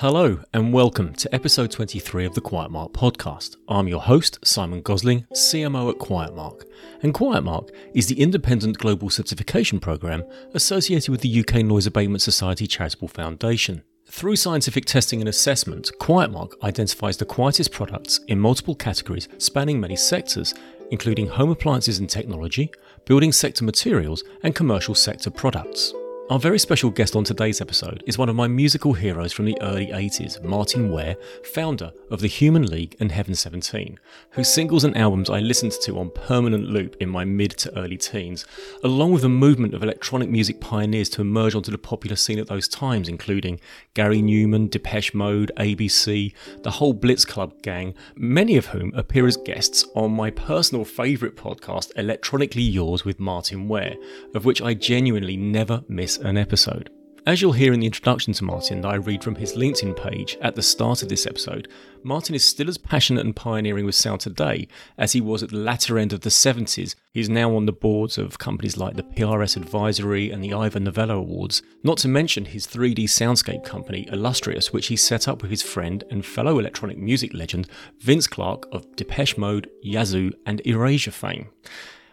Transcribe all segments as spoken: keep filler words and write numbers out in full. Hello and welcome to episode twenty-three of the Quiet Mark podcast. I'm your host, Simon Gosling, C M O at Quiet Mark. And Quiet Mark is the independent global certification programme associated with the U K Noise Abatement Society Charitable Foundation. Through scientific testing and assessment, Quiet Mark identifies the quietest products in multiple categories spanning many sectors, including home appliances and technology, building sector materials and commercial sector products. Our very special guest on today's episode is one of my musical heroes from the early eighties, Martyn Ware, founder of the Human League and Heaven seventeen, whose singles and albums I listened to on permanent loop in my mid to early teens, along with the movement of electronic music pioneers to emerge onto the popular scene at those times, including Gary Numan, Depeche Mode, A B C, the whole Blitz Club gang, many of whom appear as guests on my personal favourite podcast, Electronically Yours with Martyn Ware, of which I genuinely never miss an episode. As you'll hear in the introduction to Martyn that I read from his LinkedIn page at the start of this episode, Martyn is still as passionate and pioneering with sound today as he was at the latter end of the seventies. He's now on the boards of companies like the P R S Advisory and the Ivor Novello Awards, not to mention his three D soundscape company, Illustrious, which he set up with his friend and fellow electronic music legend, Vince Clarke of Depeche Mode, Yazoo and Erasure fame.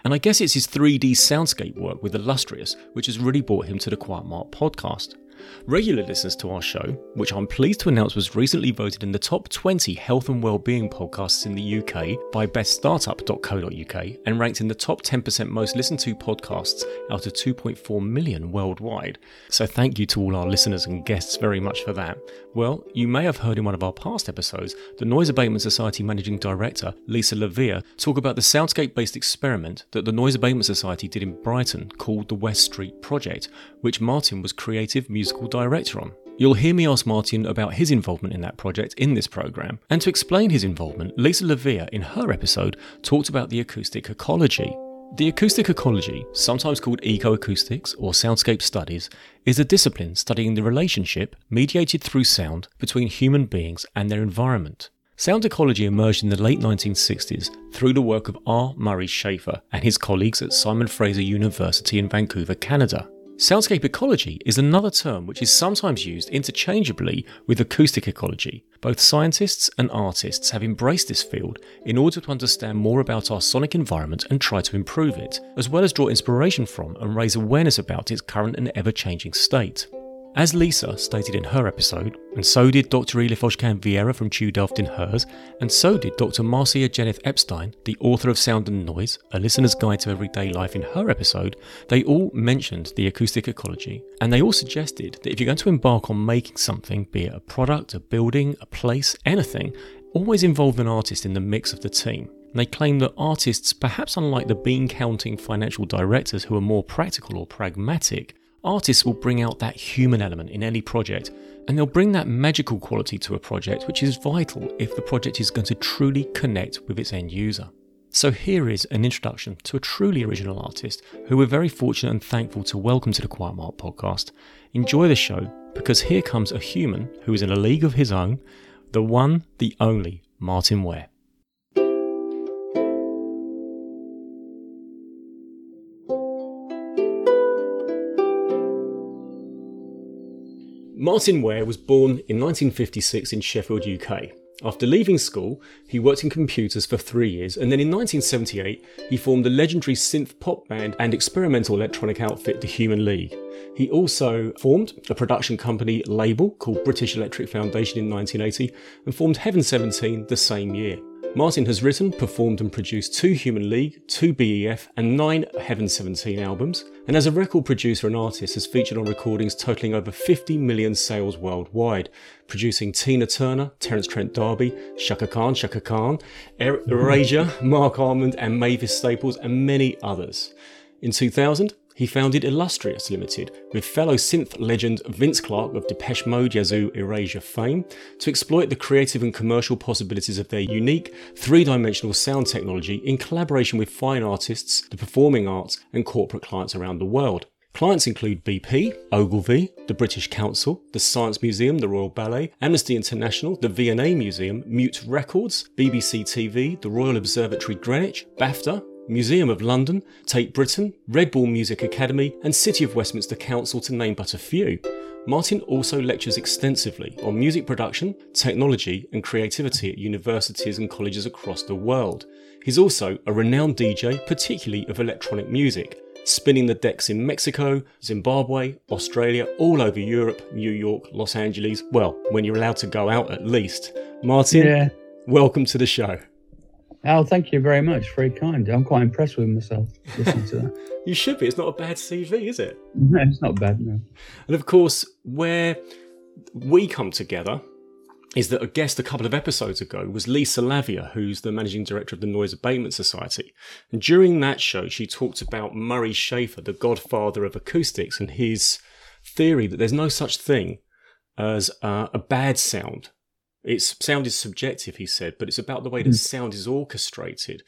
And I guess it's his three D soundscape work with Illustrious which has really brought him to the Quiet Mark podcast. Regular listeners to our show, which I'm pleased to announce was recently voted in the top twenty health and wellbeing podcasts in the U K by best startup dot co dot U K and ranked in the top ten percent most listened to podcasts out of two point four million worldwide. So thank you to all our listeners and guests very much for that. Well, you may have heard in one of our past episodes, the Noise Abatement Society Managing Director, Lisa Lavia, talk about the soundscape-based experiment that the Noise Abatement Society did in Brighton called the West Street Project, which Martyn was creative music director on. You'll hear me ask Martyn about his involvement in that project in this programme, and to explain his involvement, Lisa Lavia in her episode talked about the acoustic ecology. The acoustic ecology, sometimes called ecoacoustics or soundscape studies, is a discipline studying the relationship, mediated through sound, between human beings and their environment. Sound ecology emerged in the late nineteen sixties through the work of R. Murray Schafer and his colleagues at Simon Fraser University in Vancouver, Canada. Soundscape ecology is another term which is sometimes used interchangeably with acoustic ecology. Both scientists and artists have embraced this field in order to understand more about our sonic environment and try to improve it, as well as draw inspiration from and raise awareness about its current and ever-changing state. As Lisa stated in her episode, and so did Doctor Elif Oshkan Vieira from Tu Delft in hers, and so did Doctor Marcia Jeneth Epstein, the author of Sound and Noise, A Listener's Guide to Everyday Life in her episode, they all mentioned the acoustic ecology, and they all suggested that if you're going to embark on making something, be it a product, a building, a place, anything, always involve an artist in the mix of the team. And they claim that artists, perhaps unlike the bean-counting financial directors who are more practical or pragmatic, artists will bring out that human element in any project, and they'll bring that magical quality to a project which is vital if the project is going to truly connect with its end user. So here is an introduction to a truly original artist who we're very fortunate and thankful to welcome to the Quiet Mark podcast. Enjoy the show, because here comes a human who is in a league of his own, the one, the only, Martyn Ware. Martyn Ware was born in nineteen fifty-six in Sheffield, U K. After leaving school, he worked in computers for three years, and then in nineteen seventy-eight, he formed the legendary synth pop band and experimental electronic outfit, the Human League. He also formed a production company label called British Electric Foundation in nineteen eighty, and formed Heaven seventeen the same year. Martyn has written, performed and produced two Human League, two B E F and nine Heaven seventeen albums, and as a record producer and artist has featured on recordings totaling over fifty million sales worldwide, producing Tina Turner, Terence Trent D'Arby, Shaka Khan, Shaka Khan, er- Erasure, Mark Armand and Mavis Staples and many others. In two thousand, he founded Illustrious Limited with fellow synth legend Vince Clarke of Depeche Mode, Yazoo, Erasure fame to exploit the creative and commercial possibilities of their unique three-dimensional sound technology in collaboration with fine artists, the performing arts and corporate clients around the world. Clients include B P, Ogilvy, the British Council, the Science Museum, the Royal Ballet, Amnesty International, the V and A Museum, Mute Records, B B C T V, the Royal Observatory Greenwich, BAFTA, Museum of London, Tate Britain, Red Bull Music Academy and City of Westminster Council to name but a few. Martyn also lectures extensively on music production, technology and creativity at universities and colleges across the world. He's also a renowned D J, particularly of electronic music, spinning the decks in Mexico, Zimbabwe, Australia, all over Europe, New York, Los Angeles, well, when you're allowed to go out at least. Martyn, yeah. Welcome to the show. Oh, thank you very much. Very kind. I'm quite impressed with myself listening to that. You should be. It's not a bad C V, is it? No, it's not bad, no. And of course, where we come together is that a guest a couple of episodes ago was Lisa Lavia, who's the managing director of the Noise Abatement Society. And during that show, she talked about Murray Schafer, the godfather of acoustics, and his theory that there's no such thing as uh, a bad sound. It's sound is subjective, he said, but it's about the way that sound is orchestrated.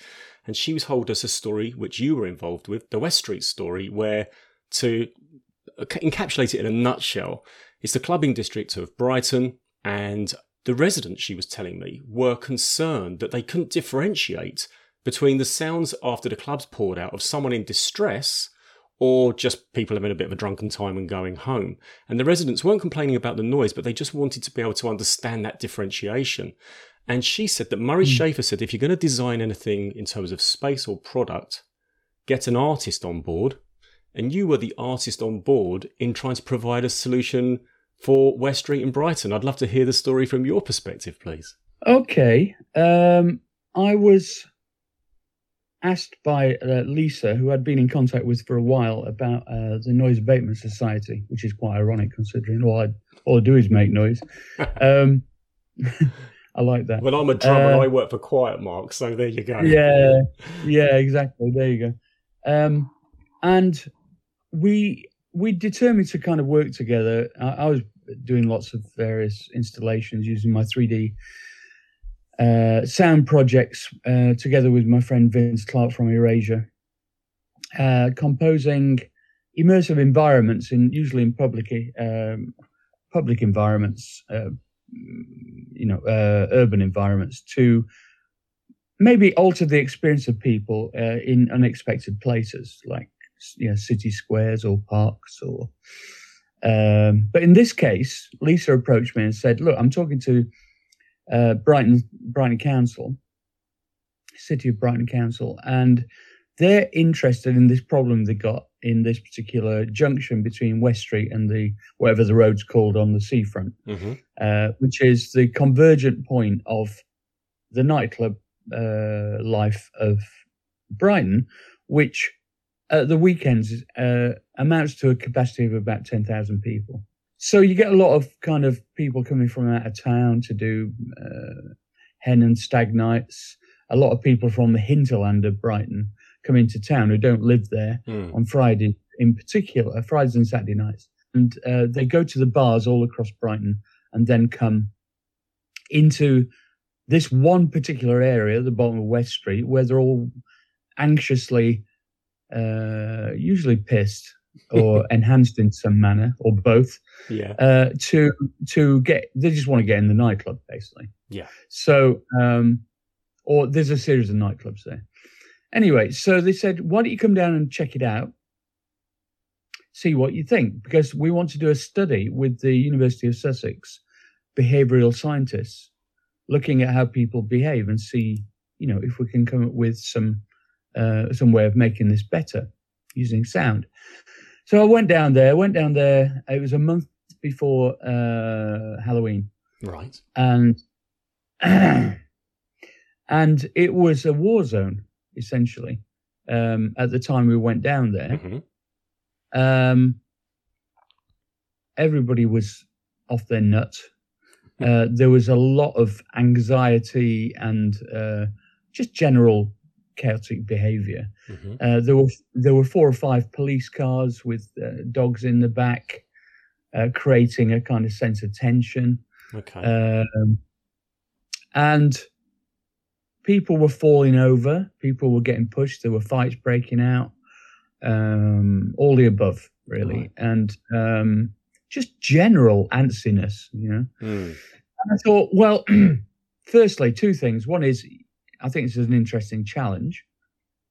And she was told us a story which you were involved with, the West Street story, where to encapsulate it in a nutshell, it's the clubbing district of Brighton, and the residents, she was telling me, were concerned that they couldn't differentiate between the sounds after the clubs poured out of someone in distress or just people having a bit of a drunken time and going home. And the residents weren't complaining about the noise, but they just wanted to be able to understand that differentiation. And she said that Murray mm. Schafer said, if you're going to design anything in terms of space or product, get an artist on board. And you were the artist on board in trying to provide a solution for West Street in Brighton. I'd love to hear the story from your perspective, please. Okay. Um, I was... asked by uh, Lisa, who I'd been in contact with for a while, about uh, the Noise Abatement Society, which is quite ironic considering all I, all I do is make noise. Um, I like that. Well, I'm a drummer uh, and I work for Quiet Mark, so there you go. Yeah, yeah, exactly. There you go. Um, and we we determined to kind of work together. I, I was doing lots of various installations using my three D Uh, sound projects uh, together with my friend Vince Clarke from Erasure, uh, composing immersive environments in usually in public um, public environments, uh, you know, uh, urban environments, to maybe alter the experience of people uh, in unexpected places, like you know, city squares or parks. Or, um, but in this case, Lisa approached me and said, "Look, I'm talking to." Uh, Brighton, Brighton Council, City of Brighton Council, and they're interested in this problem they got in this particular junction between West Street and the whatever the road's called on the seafront, mm-hmm. uh, which is the convergent point of the nightclub uh, life of Brighton, which at the weekends uh, amounts to a capacity of about ten thousand people. So you get a lot of kind of people coming from out of town to do uh, hen and stag nights. A lot of people from the hinterland of Brighton come into town who don't live there mm. on Friday in particular, Fridays and Saturday nights. And uh, they go to the bars all across Brighton and then come into this one particular area, the bottom of West Street, where they're all anxiously, uh, usually pissed. or enhanced in some manner, or both. Yeah. Uh, to to get, they just want to get in the nightclub, basically. Yeah. So, um, or there's a series of nightclubs there. Anyway, so they said, why don't you come down and check it out, see what you think, because we want to do a study with the University of Sussex behavioural scientists, looking at how people behave and see, you know, if we can come up with some uh, some way of making this better using sound. So I went down there, went down there. It was a month before uh, Halloween. Right. And and it was a war zone, essentially, um, at the time we went down there. Mm-hmm. Um, everybody was off their nut. Uh, there was a lot of anxiety and uh, just general chaotic behaviour. Mm-hmm. Uh, there were there were four or five police cars with uh, dogs in the back, uh, creating a kind of sense of tension. Okay. Um, and people were falling over. People were getting pushed. There were fights breaking out. Um, all the above, really, right. And um, just general antsiness, you know. Mm. And I thought, well, firstly, two things. One is, I think this is an interesting challenge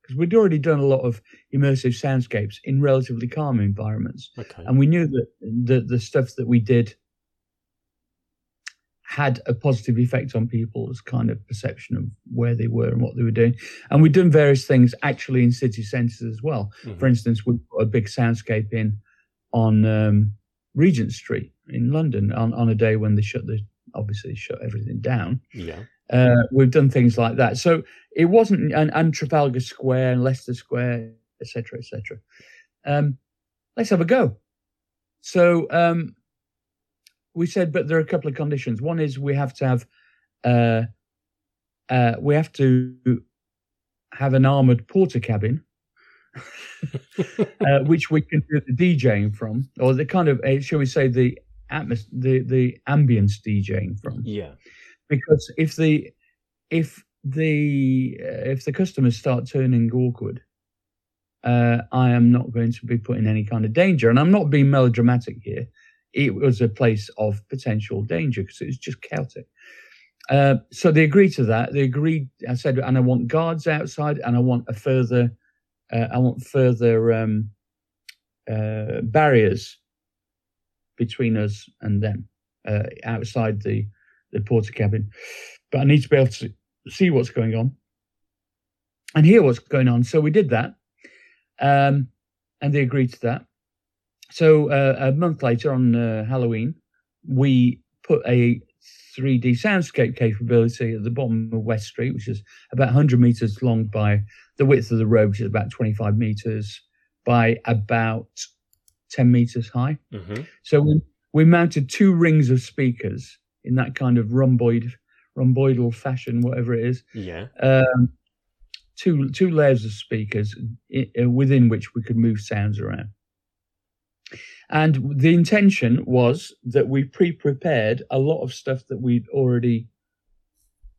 because we'd already done a lot of immersive soundscapes in relatively calm environments. Okay. And we knew that the, the stuff that we did had a positive effect on people's kind of perception of where they were and what they were doing. And we'd done various things actually in city centres as well. Mm-hmm. For instance, we put a big soundscape in on um, Regent Street in London on, on a day when they shut the, obviously shut everything down. Yeah. Uh, we've done things like that. So it wasn't an, and Trafalgar Square and Leicester Square, et cetera, et cetera. Um, let's have a go. So um, we said, but there are a couple of conditions. One is we have to have, uh, uh, we have to have an armored porter cabin, uh, which we can do the DJing from, or the kind of, uh, shall we say, the atmos, the the ambience DJing from. Yeah. Because if the if the uh, if the customers start turning awkward, uh, I am not going to be put in any kind of danger. And I'm not being melodramatic here. It was a place of potential danger because it was just chaotic. Uh, so they agreed to that. They agreed. I said, and I want guards outside, and I want a further, uh, I want further um, uh, barriers between us and them uh, outside the. the porter cabin, but I need to be able to see what's going on and hear what's going on. So we did that, um, and they agreed to that. So uh, a month later on uh, Halloween, we put a three D soundscape capability at the bottom of West Street, which is about one hundred metres long by the width of the road, which is about twenty-five metres by about ten metres high. Mm-hmm. So we, we mounted two rings of speakers in that kind of rhomboid, rhomboidal fashion, whatever it is. Yeah. Um, two two layers of speakers in, within which we could move sounds around. And the intention was that we pre-prepared a lot of stuff that we'd already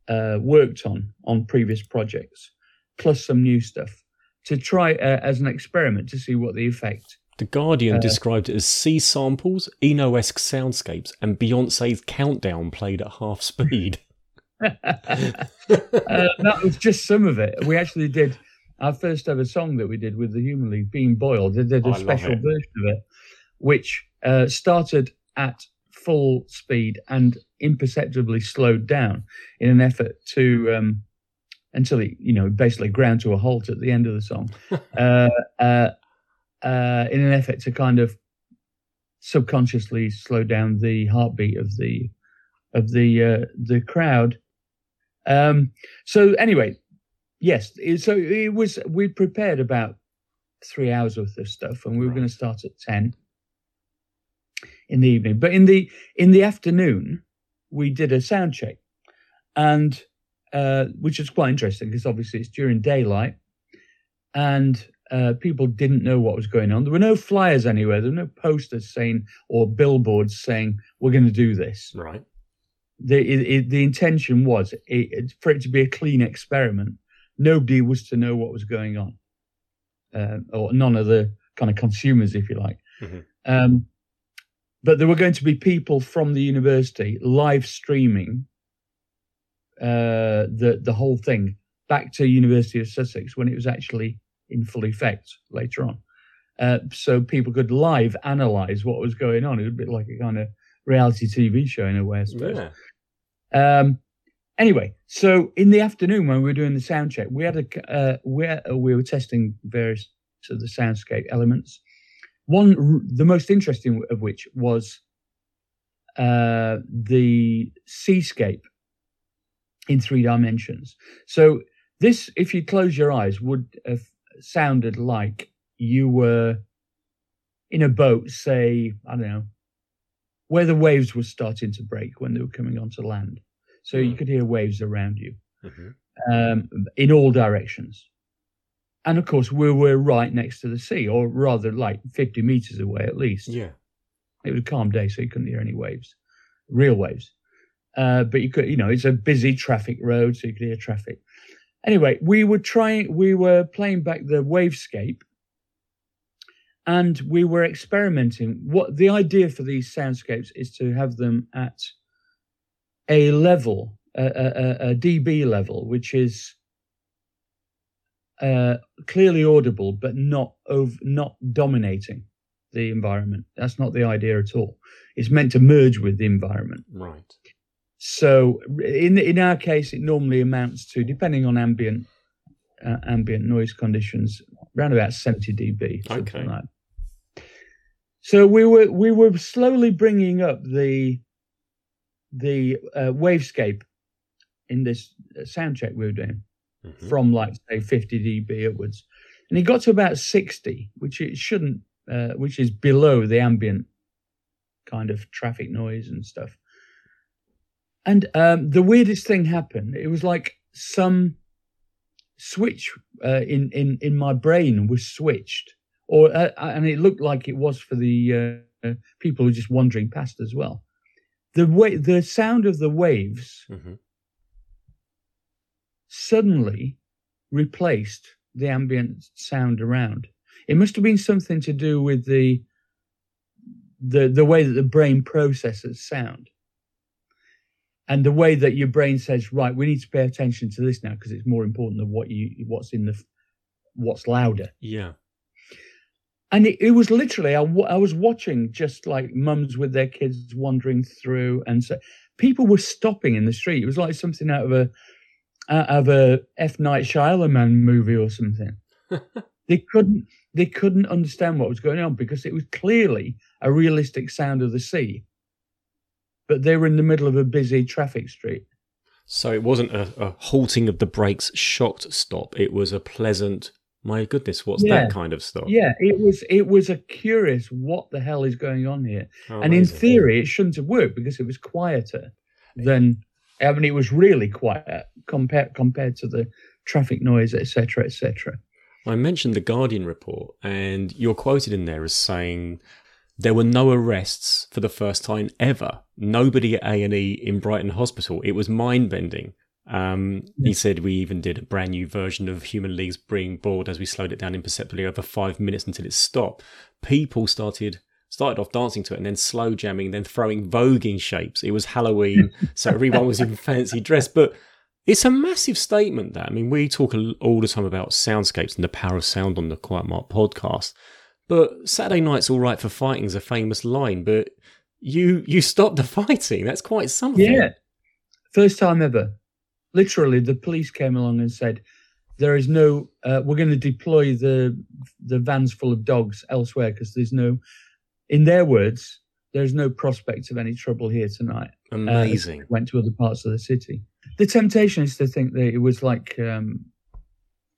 uh, worked on, on previous projects, plus some new stuff, to try uh, as an experiment to see what the effect. The Guardian uh, described it as sea samples, Eno-esque soundscapes, and Beyonce's Countdown played at half speed. uh, that was just some of it. We actually did our first ever song that we did with the Human League, Being Boiled. They did a I special version of it, which uh, started at full speed and imperceptibly slowed down in an effort to... Um, until it, you know, basically ground to a halt at the end of the song. Uh, uh, Uh, in an effort to kind of subconsciously slow down the heartbeat of the of the uh, the crowd. Um, so anyway, yes. So it was we prepared about three hours worth of stuff, and we were right. going to start at ten in the evening. But in the in the afternoon, we did a sound check, and uh, which is quite interesting because obviously it's during daylight, and. Uh, people didn't know what was going on. There were no flyers anywhere. There were no posters saying or billboards saying we're going to do this. Right. The it, it, the intention was it, it, for it to be a clean experiment. Nobody was to know what was going on, uh, or none of the kind of consumers, if you like. Mm-hmm. Um, but there were going to be people from the university live streaming uh, the the whole thing back to University of Sussex when it was actually. In full effect later on. Uh, so people could live analyze what was going on. It was a bit like a kind of reality T V show in a way, I suppose. Yeah. Um, anyway, so in the afternoon when we were doing the sound check, we had a, uh, we, uh, we were testing various of the soundscape elements. One, r- the most interesting of which was uh, the seascape in three dimensions. So this, if you close your eyes, would have, sounded like you were in a boat, say, I don't know, where the waves were starting to break when they were coming onto land. So mm-hmm. you could hear waves around you mm-hmm. um, in all directions. And of course, we were right next to the sea, or rather like fifty meters away at least. Yeah. It was a calm day, so you couldn't hear any waves, real waves. Uh, but you could, you know, it's a busy traffic road, so you could hear traffic. Anyway, we were trying. We were playing back the wavescape, and we were experimenting. What the idea for these soundscapes is to have them at a level, a, a, a D B level, which is uh, clearly audible, but not over, not dominating the environment. That's not the idea at all. It's meant to merge with the environment. Right. So in in our case, it normally amounts to, depending on ambient uh, ambient noise conditions, around about seventy decibels. Okay. Like. So we were we were slowly bringing up the the uh, wavescape in this sound check we were doing, mm-hmm. from like say fifty decibels upwards, and it got to about sixty, which it shouldn't, uh, which is below the ambient kind of traffic noise and stuff. And um, the weirdest thing happened. It was like some switch uh, in in in my brain was switched, or uh, and it looked like it was for the uh, people who were just wandering past as well. The way the sound of the waves, mm-hmm. suddenly replaced the ambient sound around. It must have been something to do with the the the way that the brain processes sound. And the way that your brain says, right, we need to pay attention to this now because it's more important than what you what's in the what's louder. Yeah. And it, it was literally, I, I was watching just like mums with their kids wandering through, and so people were stopping in the street. It was like something out of a out of a F. Night Shyamalan movie or something. They couldn't they couldn't understand what was going on because it was clearly a realistic sound of the sea. But they were in the middle of a busy traffic street. So it wasn't a, a halting of the brakes, shocked stop. It was a pleasant, my goodness, what's yeah. that kind of stop? Yeah, it was It was a curious, what the hell is going on here? Oh, and amazing. In theory, it shouldn't have worked because it was quieter than, I mean, it was really quiet compared, compared to the traffic noise, et cetera, et cetera. I mentioned the Guardian report, and you're quoted in there as saying, there were no arrests for the first time ever. Nobody at A and E in Brighton Hospital. It was mind-bending. Um, yeah. He said, we even did a brand new version of Human League's Being Bored as we slowed it down imperceptibly over five minutes until it stopped. People started started off dancing to it and then slow jamming, then throwing voguing shapes. It was Halloween, so everyone was in fancy dress. But it's a massive statement, that. I mean, we talk all the time about soundscapes and the power of sound on the Quiet Mark podcast. But Saturday night's all right for fighting is a famous line, but you you stopped the fighting. That's quite something. Yeah. First time ever. Literally, the police came along and said, there is no, uh, we're going to deploy the the vans full of dogs elsewhere because there's no, in their words, there's no prospect of any trouble here tonight. Amazing. Uh, went to other parts of the city. The temptation is to think that it was like, um,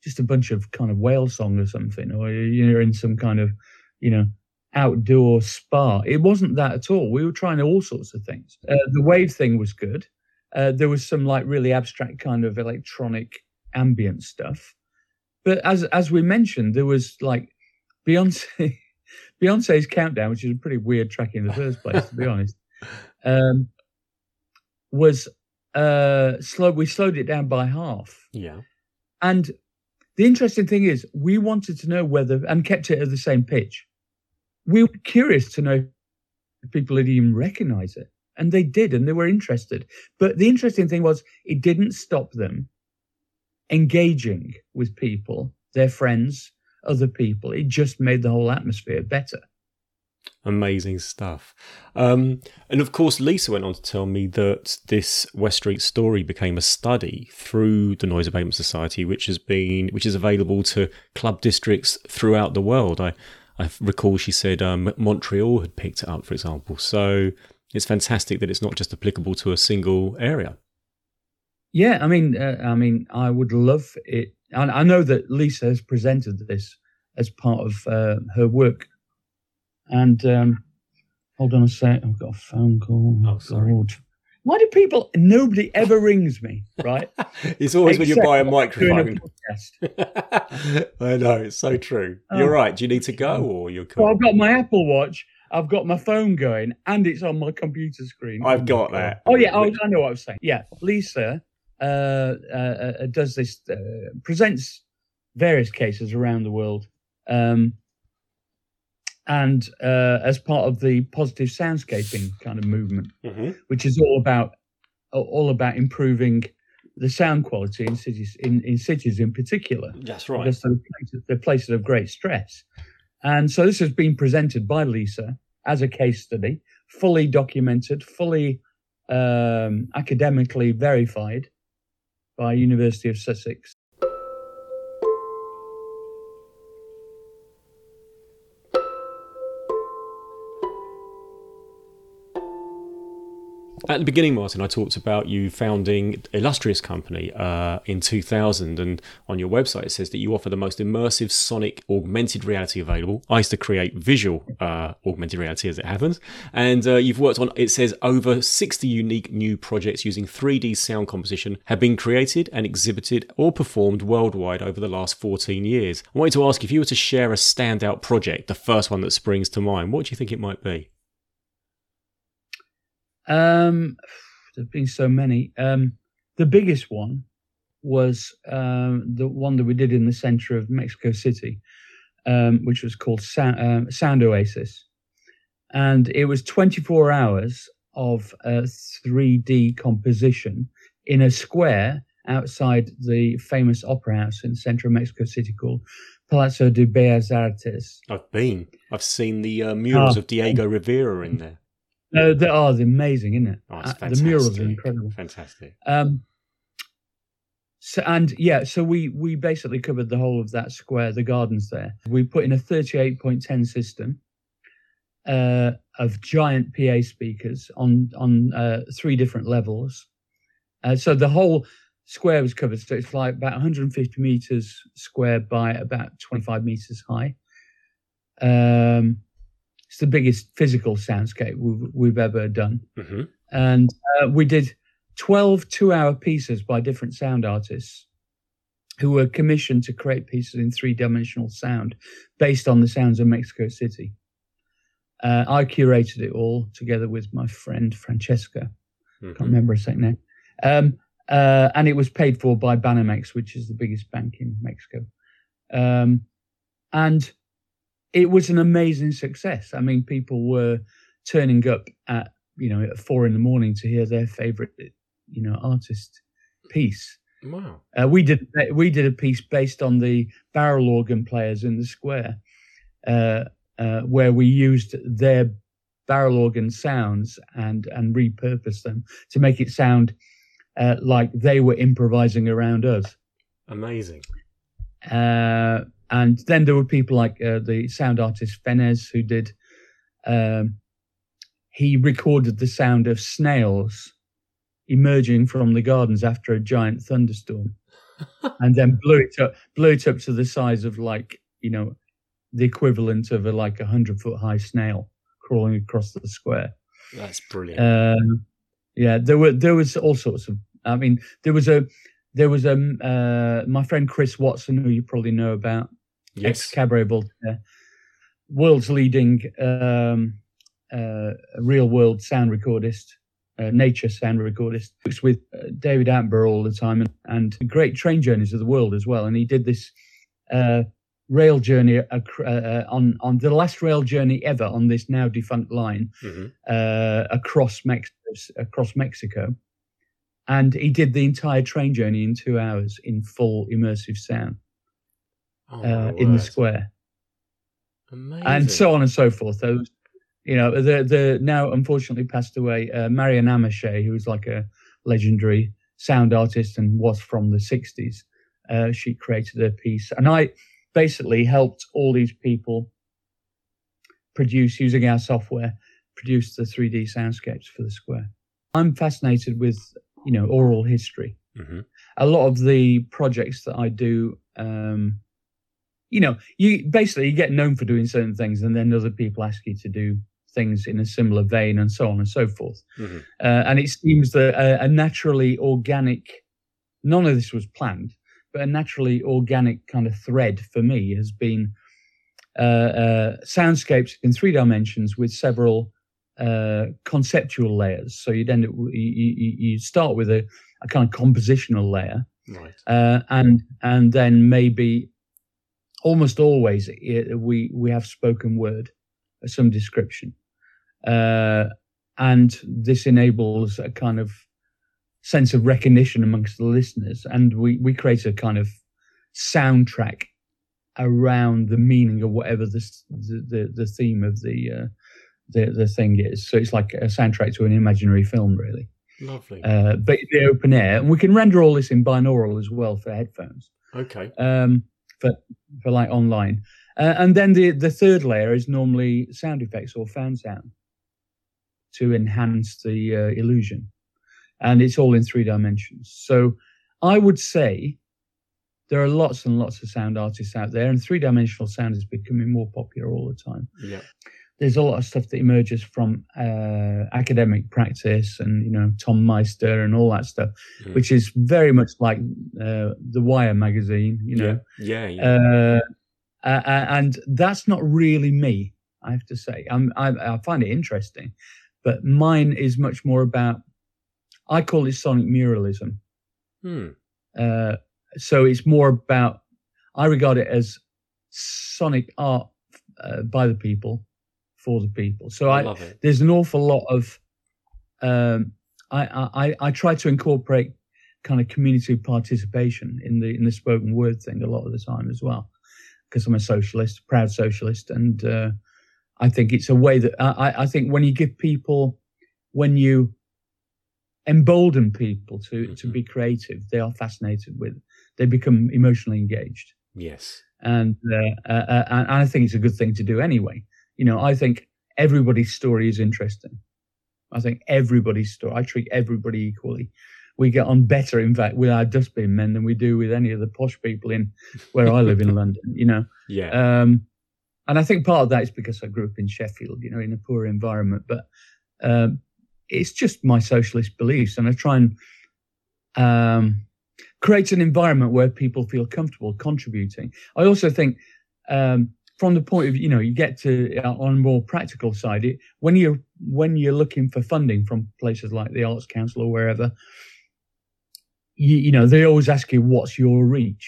just a bunch of kind of whale song or something, or you're in some kind of, you know, outdoor spa. It wasn't that at all. We were trying all sorts of things. Uh, the wave thing was good. Uh, there was some like really abstract kind of electronic ambient stuff. But as as we mentioned, there was like Beyonce, Beyonce's Countdown, which is a pretty weird track in the first place, to be honest, um, was uh, slow. We slowed it down by half. Yeah. And the interesting thing is we wanted to know whether, and kept it at the same pitch. We were curious to know if people had even recognized it. And they did, and they were interested. But the interesting thing was it didn't stop them engaging with people, their friends, other people. It just made the whole atmosphere better. Amazing stuff. Um, and of course, Lisa went on to tell me that this West Street story became a study through the Noise Abatement Society, which has been, which is available to club districts throughout the world. I, I recall she said um, Montreal had picked it up, for example. So it's fantastic that it's not just applicable to a single area. Yeah, I mean, uh, I mean, I would love it. And I know that Lisa has presented this as part of uh, her work. And um, hold on a sec, I've got a phone call. Oh, sorry. God. Why do people, nobody ever rings me, right? It's always except when you buy a microphone. A I know, it's so true. Um, you're right, do you need to go or you're cool? Well, I've got my Apple Watch, I've got my phone going, and it's on my computer screen. I've got oh, that. Oh, yeah, I, I know what I was saying. Yeah, Lisa uh, uh, does this, uh, presents various cases around the world. Um And uh, as part of the positive soundscaping kind of movement, mm-hmm. which is all about all about improving the sound quality in cities, in, in cities in particular. That's right. Because they're places, they're places of great stress. And so this has been presented by Lisa as a case study, fully documented, fully um, academically verified by University of Sussex. At the beginning, Martyn, I talked about you founding Illustrious Company uh, in two thousand, and on your website it says that you offer the most immersive sonic augmented reality available. I used to create visual uh, augmented reality, as it happens, and uh, you've worked on, it says, over sixty unique new projects using three D sound composition have been created and exhibited or performed worldwide over the last fourteen years. I wanted to ask, if you were to share a standout project, the first one that springs to mind, what do you think it might be? Um, there've been so many. Um, the biggest one was um, the one that we did in the center of Mexico City, um, which was called Sound, um, Sound Oasis, and it was twenty-four hours of uh, three D composition in a square outside the famous opera house in the center of Mexico City called Palazzo de Bellas Artes. I've been. I've seen the uh, murals oh. of Diego Rivera in there. No, that are oh, amazing, isn't it? Oh, it's fantastic. The murals are incredible. Fantastic. Um, so and yeah, so we we basically covered the whole of that square, the gardens there. We put in a thirty-eight point ten system uh, of giant P A speakers on on uh, three different levels. Uh, so the whole square was covered. So it's like about one hundred fifty meters square by about twenty-five meters high. Um. It's the biggest physical soundscape we've, we've ever done. Mm-hmm. And uh, we did twelve two-hour pieces by different sound artists who were commissioned to create pieces in three-dimensional sound based on the sounds of Mexico City. Uh, I curated it all together with my friend Francesca. I mm-hmm. can't remember her second name. Um, uh, and it was paid for by Banamex, which is the biggest bank in Mexico. Um, and... It was an amazing success. I mean, people were turning up at, you know, at four in the morning to hear their favorite, you know, artist piece. Wow. Uh, we did we did a piece based on the barrel organ players in the square, uh, uh, where we used their barrel organ sounds and and repurposed them to make it sound uh, like they were improvising around us. Amazing. Uh, And then there were people like uh, the sound artist Fenez, who did, um, he recorded the sound of snails emerging from the gardens after a giant thunderstorm and then blew it up, blew it up to the size of, like, you know, the equivalent of a, like a hundred foot high snail crawling across the square. That's brilliant. Um, yeah, there were, there was all sorts of, I mean, there was a, there was a, uh, my friend Chris Watson, who you probably know about. Yes. Ex-Cabaret Voltaire, world's leading um, uh, real-world sound recordist, uh, nature sound recordist. He works with uh, David Attenborough all the time, and, and great train journeys of the world as well. And he did this uh, rail journey ac- uh, on, on the last rail journey ever on this now defunct line mm-hmm. uh, across, Mex- across Mexico. And he did the entire train journey in two hours in full immersive sound. Oh, uh, in the square. Amazing. And so on and so forth. Those, you know, the the now unfortunately passed away uh, Marian Amache, who was like a legendary sound artist and was from the sixties. Uh, she created a piece, and I basically helped all these people produce, using our software, produce the three D soundscapes for the square. I'm fascinated with, you know, oral history. Mm-hmm. A lot of the projects that I do. Um, You know, you basically you get known for doing certain things, and then other people ask you to do things in a similar vein, and so on and so forth. Mm-hmm. Uh, and it seems that a, a naturally organic, none of this was planned, but a naturally organic kind of thread for me has been uh, uh, soundscapes in three dimensions with several uh, conceptual layers. So you'd end up, you, you, you start with a, a kind of compositional layer, right? Uh, and and then maybe. Almost always, it, we we have spoken word, some description, uh, and this enables a kind of sense of recognition amongst the listeners. And we, we created a kind of soundtrack around the meaning of whatever the the, the theme of the, uh, the the thing is. So it's like a soundtrack to an imaginary film, really. Lovely. Uh, but in the open air, and we can render all this in binaural as well for headphones. Okay. Um, for for like online, uh, and then the the third layer is normally sound effects or fan sound to enhance the uh, illusion, and it's all in three dimensions. So I would say there are lots and lots of sound artists out there, and three-dimensional sound is becoming more popular all the time. Yeah. There's a lot of stuff that emerges from uh, academic practice and, you know, Tom Meister and all that stuff, mm. which is very much like uh, The Wire magazine, you know. Yeah, yeah. yeah. Uh, uh, and that's not really me, I have to say. I'm, I, I find it interesting, but mine is much more about, I call it sonic muralism. Hmm. Uh, So it's more about, I regard it as sonic art uh, by the people, for the people. So I, I there's an awful lot of, um, I, I I try to incorporate kind of community participation in the in the spoken word thing a lot of the time as well, because I'm a socialist, proud socialist, and uh, I think it's a way that I, I think when you give people, when you embolden people to mm-hmm. to be creative, they are fascinated with. They become emotionally engaged. Yes, and uh, uh, and I think it's a good thing to do anyway. You know, I think everybody's story is interesting. I think everybody's story. I treat everybody equally. We get on better, in fact, with our dustbin men than we do with any of the posh people in where I live in London. You know, yeah. Um, and I think part of that is because I grew up in Sheffield, you know, in a poor environment. But um, it's just my socialist beliefs, and I try and. Um, creates an environment where people feel comfortable contributing. I also think um, from the point of, you know, you get to uh, on a more practical side, it, when you're, when you're looking for funding from places like the Arts Council or wherever, you, you know, they always ask you, what's your reach,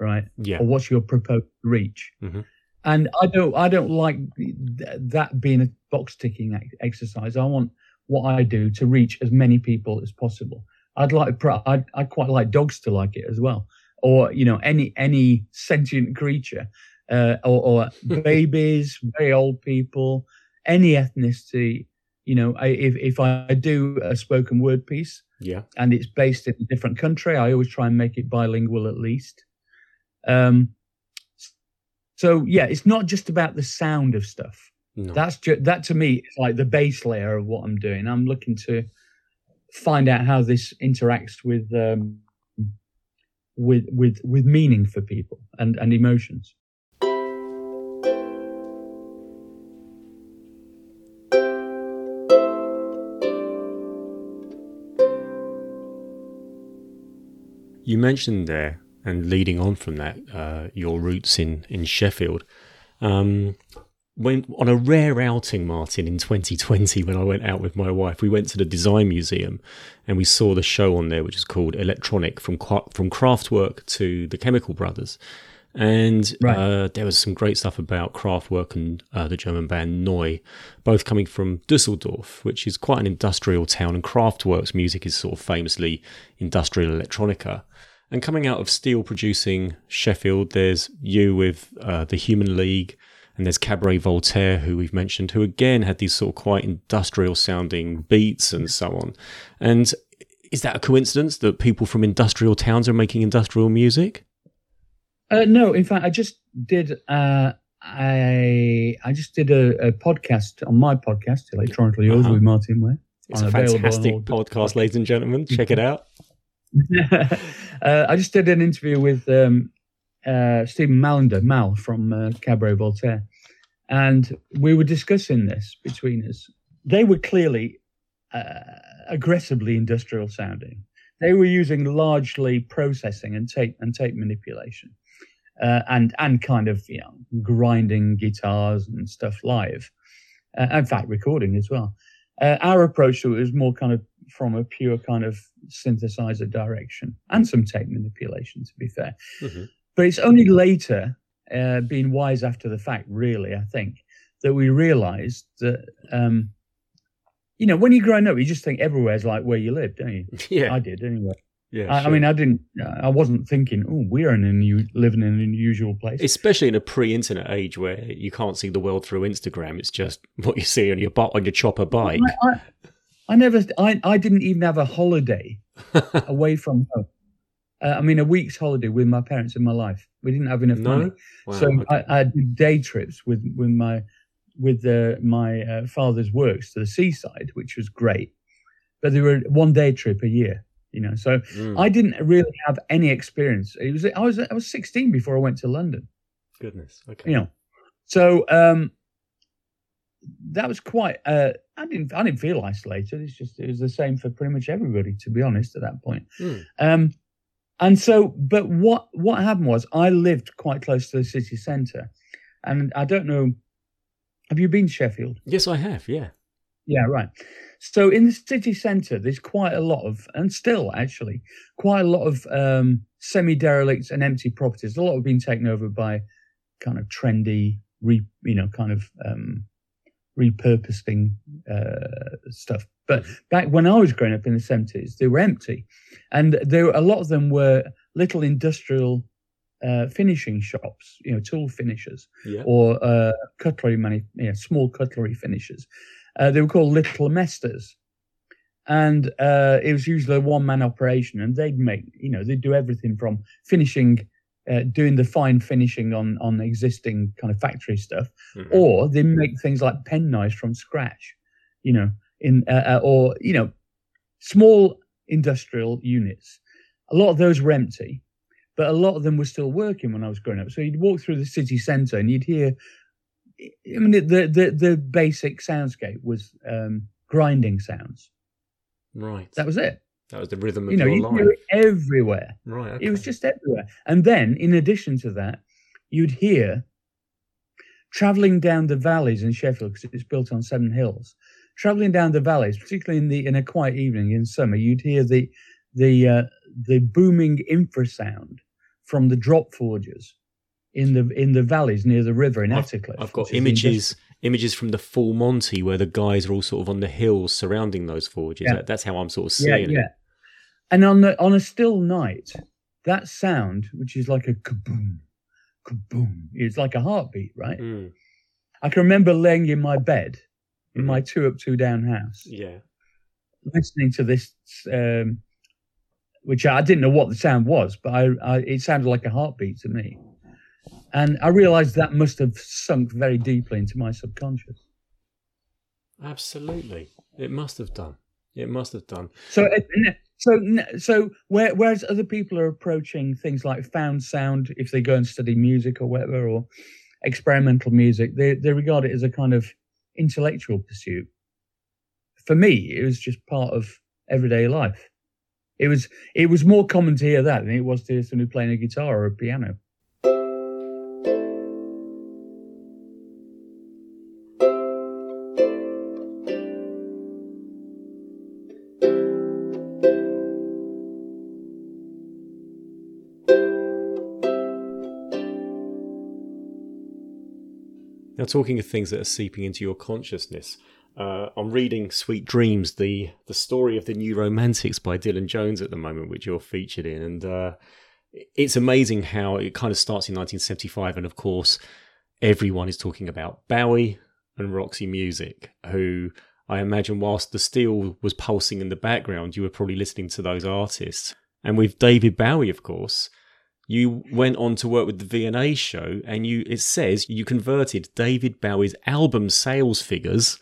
right? Yeah. Or what's your proposed reach? Mm-hmm. And I don't, I don't like th- that being a box ticking exercise. I want what I do to reach as many people as possible. I'd like, I'd, I'd quite like dogs to like it as well, or you know, any any sentient creature, uh, or, or babies, very old people, any ethnicity. You know, I, if if I do a spoken word piece, yeah, and it's based in a different country, I always try and make it bilingual at least. Um, so yeah, it's not just about the sound of stuff. No. That's ju- that to me is like the base layer of what I'm doing. I'm looking to find out how this interacts with um, with with with meaning for people and, and emotions. You mentioned there, and leading on from that, uh, your roots in in Sheffield. Um, When, on a rare outing, Martyn, in twenty twenty, when I went out with my wife, we went to the Design Museum and we saw the show on there, which is called Electronic, from from Kraftwerk to the Chemical Brothers. And right. uh, there was some great stuff about Kraftwerk and uh, the German band Neu, both coming from Dusseldorf, which is quite an industrial town. And Kraftwerk's music is sort of famously industrial electronica. And coming out of steel-producing Sheffield, there's you with uh, the Human League, and there's Cabaret Voltaire, who we've mentioned, who again had these sort of quite industrial-sounding beats and so on. And is that a coincidence that people from industrial towns are making industrial music? Uh, no, in fact, I just did. Uh, I I just did a, a podcast on my podcast, Electronically Yours uh-huh. with Martyn Ware. It's a fantastic podcast, ladies and gentlemen. Check it out. uh, I just did an interview with. Um, Uh, Stephen Malander, Mal, from uh, Cabaret Voltaire. And we were discussing this between us. They were clearly uh, aggressively industrial sounding. They were using largely processing and tape and tape manipulation uh, and, and kind of, you know, grinding guitars and stuff live. Uh, in fact, recording as well. Uh, our approach to it was more kind of from a pure kind of synthesizer direction and some tape manipulation, to be fair. Mm-hmm. But it's only later, uh, being wise after the fact, really, I think, that we realised that, um, you know, when you're growing up, you just think everywhere's like where you live, don't you? Yeah. I did anyway. Yeah, I, sure. I mean, I didn't. I wasn't thinking, oh, we're in a new, living in an unusual place. Especially in a pre-internet age where you can't see the world through Instagram. It's just what you see on your on your chopper bike. I, I, I never. I, I didn't even have a holiday away from home. Uh, I mean, a week's holiday with my parents in my life. We didn't have enough no? money, wow, so okay. I, I did day trips with with my with the, my uh, father's works to the seaside, which was great. But they were one day trip a year. You know, so mm. I didn't really have any experience. It was I was I was sixteen before I went to London. Goodness, okay. You know, so um, that was quite. Uh, I didn't I didn't feel isolated. It's just it was the same for pretty much everybody, to be honest, at that point. Mm. Um, and so, but what what happened was I lived quite close to the city centre, and I don't know. Have you been to Sheffield? Yes, I have. Yeah. Yeah, right. So in the city centre, there's quite a lot of, and still actually, quite a lot of um, semi-derelicts and empty properties. A lot have been taken over by kind of trendy, re, you know, kind of um, repurposing uh, stuff. But back when I was growing up in the seventies, they were empty. And there were, a lot of them were little industrial uh, finishing shops, you know, tool finishers yeah. or uh, cutlery, mani- you know, small cutlery finishers. Uh, they were called Little Mesters, and uh, it was usually a one-man operation. And they'd make, you know, they'd do everything from finishing, uh, doing the fine finishing on on existing kind of factory stuff, mm-hmm. or they make things like penknives from scratch, you know, in uh, or you know, small industrial units. A lot of those were empty, but a lot of them were still working when I was growing up. So you'd walk through the city centre and you'd hear. I mean, the, the, the basic soundscape was um, grinding sounds. Right. That was it. That was the rhythm of you know, your you life. You know, you hear it everywhere. Right. Okay. It was just everywhere. And then, in addition to that, you'd hear, travelling down the valleys in Sheffield, because it's built on Seven Hills, travelling down the valleys, particularly in the in a quiet evening in summer, you'd hear the the uh, the booming infrasound from the drop forges. In the in the valleys near the river in Attercliffe. I've got images images from the Full Monty where the guys are all sort of on the hills surrounding those forges. Yeah. That, that's how I'm sort of seeing yeah, yeah. it. And on the on a still night, that sound, which is like a kaboom, kaboom, it's like a heartbeat, right? Mm. I can remember laying in my bed in mm. my two up, two down house, yeah, listening to this, um, which I didn't know what the sound was, but I, I it sounded like a heartbeat to me. And I realised that must have sunk very deeply into my subconscious. Absolutely, it must have done. It must have done. So, so, so, whereas other people are approaching things like found sound, if they go and study music or whatever, or experimental music, they they regard it as a kind of intellectual pursuit. For me, it was just part of everyday life. It was it was more common to hear that than it was to hear somebody playing a guitar or a piano. Now, talking of things that are seeping into your consciousness, uh, I'm reading Sweet Dreams, the the story of the New Romantics by Dylan Jones at the moment, which you're featured in. And uh, it's amazing how it kind of starts in nineteen seventy-five. And of course, everyone is talking about Bowie and Roxy Music, who I imagine whilst the steel was pulsing in the background, you were probably listening to those artists. And with David Bowie, of course, you went on to work with the V and A show, and you it says you converted David Bowie's album sales figures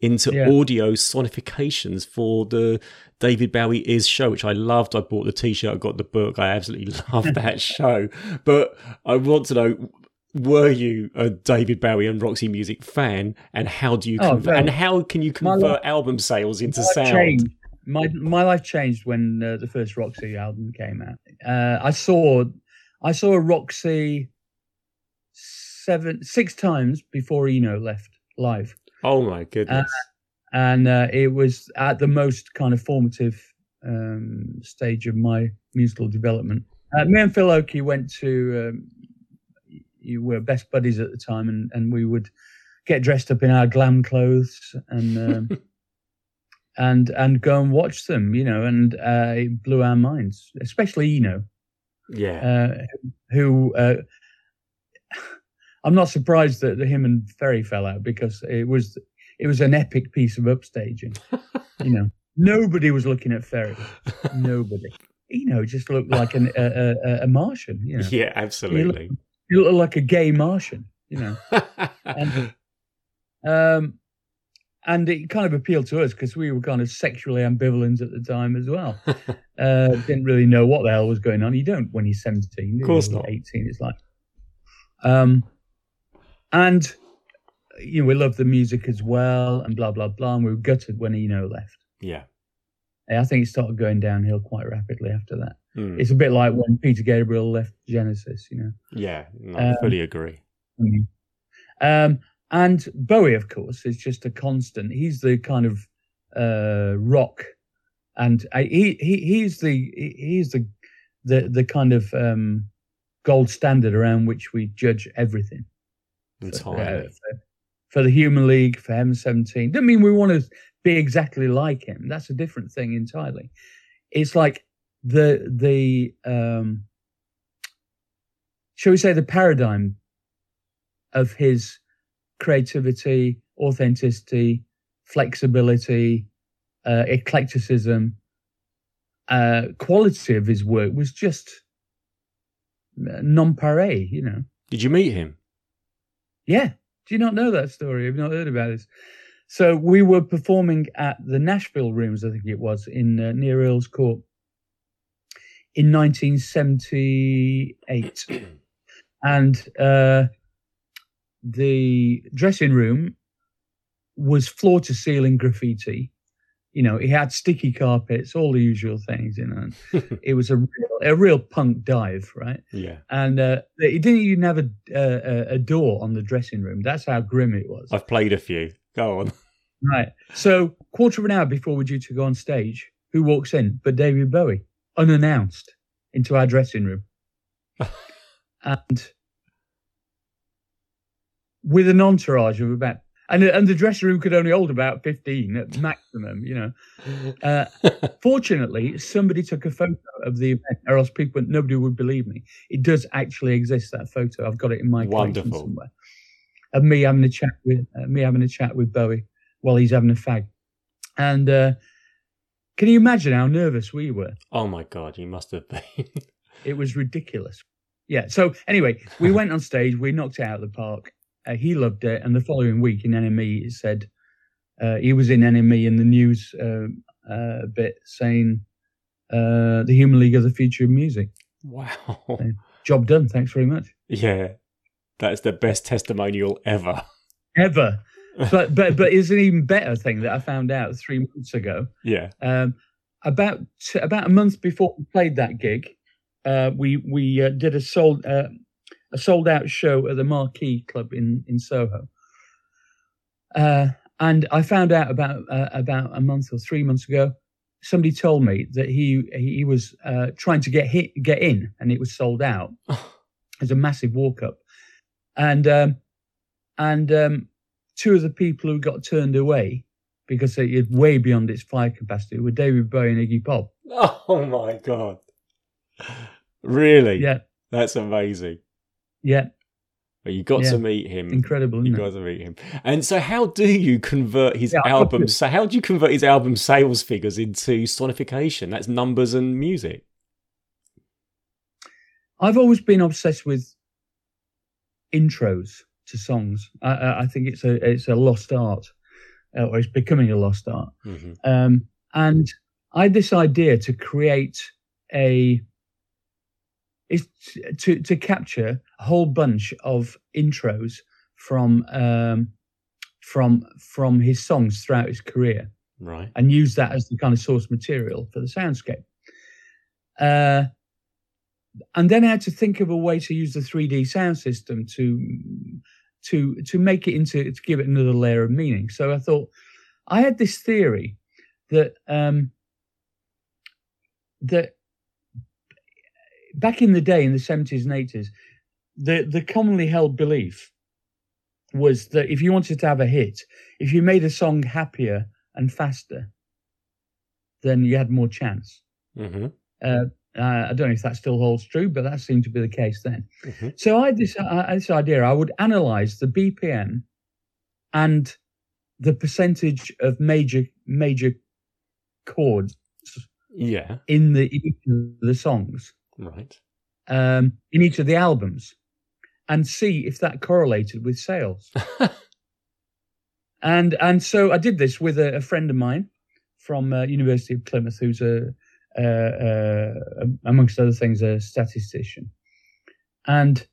into yeah. audio sonifications for the David Bowie Is show, which I loved. I bought the T-shirt, I got the book. I absolutely loved that show. But I want to know, were you a David Bowie and Roxy Music fan, and how do you oh, convert, and how can you convert life, album sales into sound? Changed. My my life changed when uh, the first Roxy album came out. Uh, I saw I saw a Roxy seven six times before Eno left live. Oh my goodness! Uh, and uh, it was at the most kind of formative um, stage of my musical development. Uh, me and Phil Oakey went to um, you were best buddies at the time, and, and we would get dressed up in our glam clothes and. Um, and and go and watch them, you know, and uh, it blew our minds, especially Eno. Yeah. Uh, who, uh, I'm not surprised that him and Ferry fell out, because it was it was an epic piece of upstaging. You know, nobody was looking at Ferry. Nobody. Eno just looked like an, a, a, a Martian, you know. Yeah, absolutely. He looked, he looked like a gay Martian, you know. And, um, and it kind of appealed to us because we were kind of sexually ambivalent at the time as well. Uh, didn't really know what the hell was going on. You don't when you're seventeen. Of course not. eighteen, it's like. Um, and, you know, we loved the music as well and blah, blah, blah. And we were gutted when Eno left. Yeah. I think it started going downhill quite rapidly after that. Mm. It's a bit like when Peter Gabriel left Genesis, you know. Yeah, no, I um, fully agree. Um, and Bowie, of course, is just a constant. He's the kind of uh, rock, and I, he he he's the he's the the the kind of um, gold standard around which we judge everything. Entirely. For, uh, for, for the Human League, for Heaven seventeen. Doesn't mean we want to be exactly like him. That's a different thing entirely. It's like the the um shall we say the paradigm of his creativity, authenticity, flexibility, uh, eclecticism, uh, quality of his work was just nonpareil, you know. Did you meet him? Yeah. Do you not know that story? Have you not heard about this? So we were performing at the Nashville Rooms, I think it was, in uh, near Earl's Court in nineteen seventy-eight. And uh, the dressing room was floor-to-ceiling graffiti. You know, it had sticky carpets, all the usual things, you know. It was a real, a real punk dive, right? Yeah. And uh, it didn't even have a, a, a door on the dressing room. That's how grim it was. I've played a few. Go on. Right. So, quarter of an hour before we're due to go on stage, who walks in but David Bowie, unannounced, into our dressing room, and with an entourage of about and and the dressing room could only hold about fifteen at maximum, you know. Uh, fortunately, somebody took a photo of the event, or else people nobody would believe me. It does actually exist, that photo. I've got it in my Wonderful. collection somewhere. Of me having a chat with uh, me having a chat with Bowie while he's having a fag, and uh, can you imagine how nervous we were? Oh my God, you must have been. It was ridiculous. Yeah. So anyway, we went on stage. We knocked it out of the park. Uh, he loved it, and the following week in N M E, it said uh, he was in N M E in the news uh, uh, bit saying uh, the Human League of the Future of Music. Wow. So, job done. Thanks very much. Yeah. That's the best testimonial ever. Ever. But but but it's an even better thing that I found out three months ago. Yeah. Um, about t- about a month before we played that gig, uh, we we uh, did a sold uh, a sold out show at the Marquee Club in in Soho. Uh, and I found out about uh, about a month or three months ago. Somebody told me that he he was uh, trying to get hit get in, and it was sold out. There's a massive walk up. And um, and um, two of the people who got turned away because it was way beyond its fire capacity were David Bowie and Iggy Pop. Oh my God! Really? Yeah, that's amazing. Yeah, but you got yeah. to meet him. Incredible! You got it? to meet him. And so, how do you convert his yeah, albums? So, how do you convert his album sales figures into sonification? That's numbers and music. I've always been obsessed with intros to songs. I, I think it's a it's a lost art, uh, or it's becoming a lost art. Mm-hmm. Um, and I had this idea to create a it's to to capture a whole bunch of intros from um, from from his songs throughout his career, right? And use that as the kind of source material for the soundscape. Uh, And then I had to think of a way to use the three D sound system to to to make it into to give it another layer of meaning. So I thought I had this theory that um, that back in the day in the seventies and eighties, the the commonly held belief was that if you wanted to have a hit, if you made a song happier and faster, then you had more chance. Mm-hmm. Uh, I don't know if that still holds true, but that seemed to be the case then. Mm-hmm. So I had this, I had this idea. I would analyze the B P M and the percentage of major major chords yeah. in the in each of the songs. Right. Um, in each of the albums, and see if that correlated with sales. and and so I did this with a, a friend of mine from uh, University of Plymouth, who's a uh, uh, amongst other things a statistician. And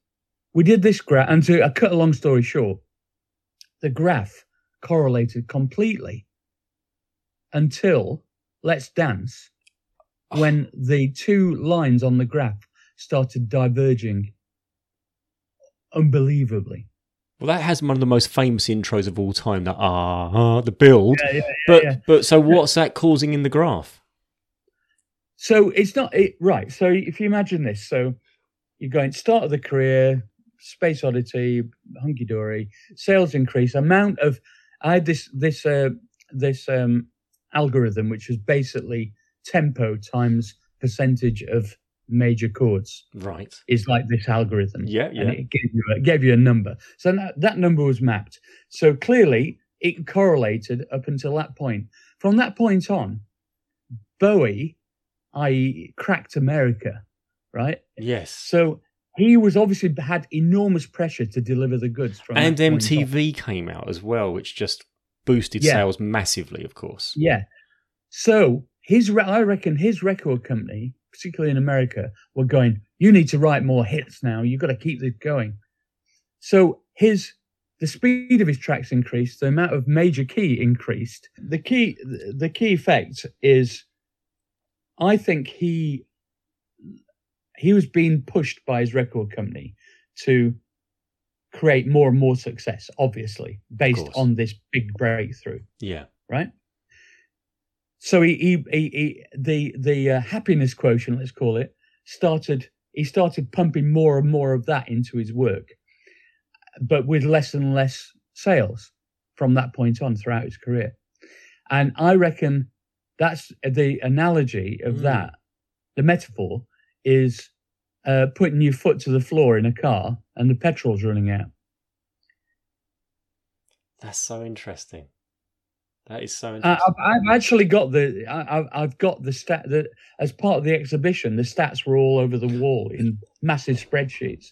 we did this graph. And to I cut a long story short, the graph correlated completely until "Let's Dance," oh. when the two lines on the graph started diverging unbelievably. Well, that has one of the most famous intros of all time, that ah, uh, the build. Yeah, yeah, yeah, but yeah. but so what's that causing in the graph? So it's not it, right. So if you imagine this, so you're going start of the career, Space Oddity, hunky dory, sales increase, amount of. I had this this uh, this um, algorithm which was basically tempo times percentage of major chords, right? Is like this algorithm, yeah, yeah. And it gave you a, gave you a number. So that, that number was mapped. So clearly, it correlated up until that point. From that point on, Bowie, that is, cracked America, right? Yes. So he was obviously had enormous pressure to deliver the goods. From and M T V came out as well, which just boosted yeah. sales massively, of course. Yeah. So his, I reckon, his record company, particularly in America, were going, you need to write more hits now. You've got to keep this going. So his the speed of his tracks increased, the amount of major key increased. The key the key effect is, I think he he was being pushed by his record company to create more and more success, obviously, based on this big breakthrough. Yeah. Right? So he, he, he, he the the uh, happiness quotient, let's call it, started. He started pumping more and more of that into his work, but with less and less sales from that point on throughout his career. And I reckon that's the analogy of mm. that. The metaphor is uh, putting your foot to the floor in a car and the petrol's running out. That's so interesting. That is so interesting. I, I've actually got the I, I've got the stat that as part of the exhibition, the stats were all over the wall in massive spreadsheets.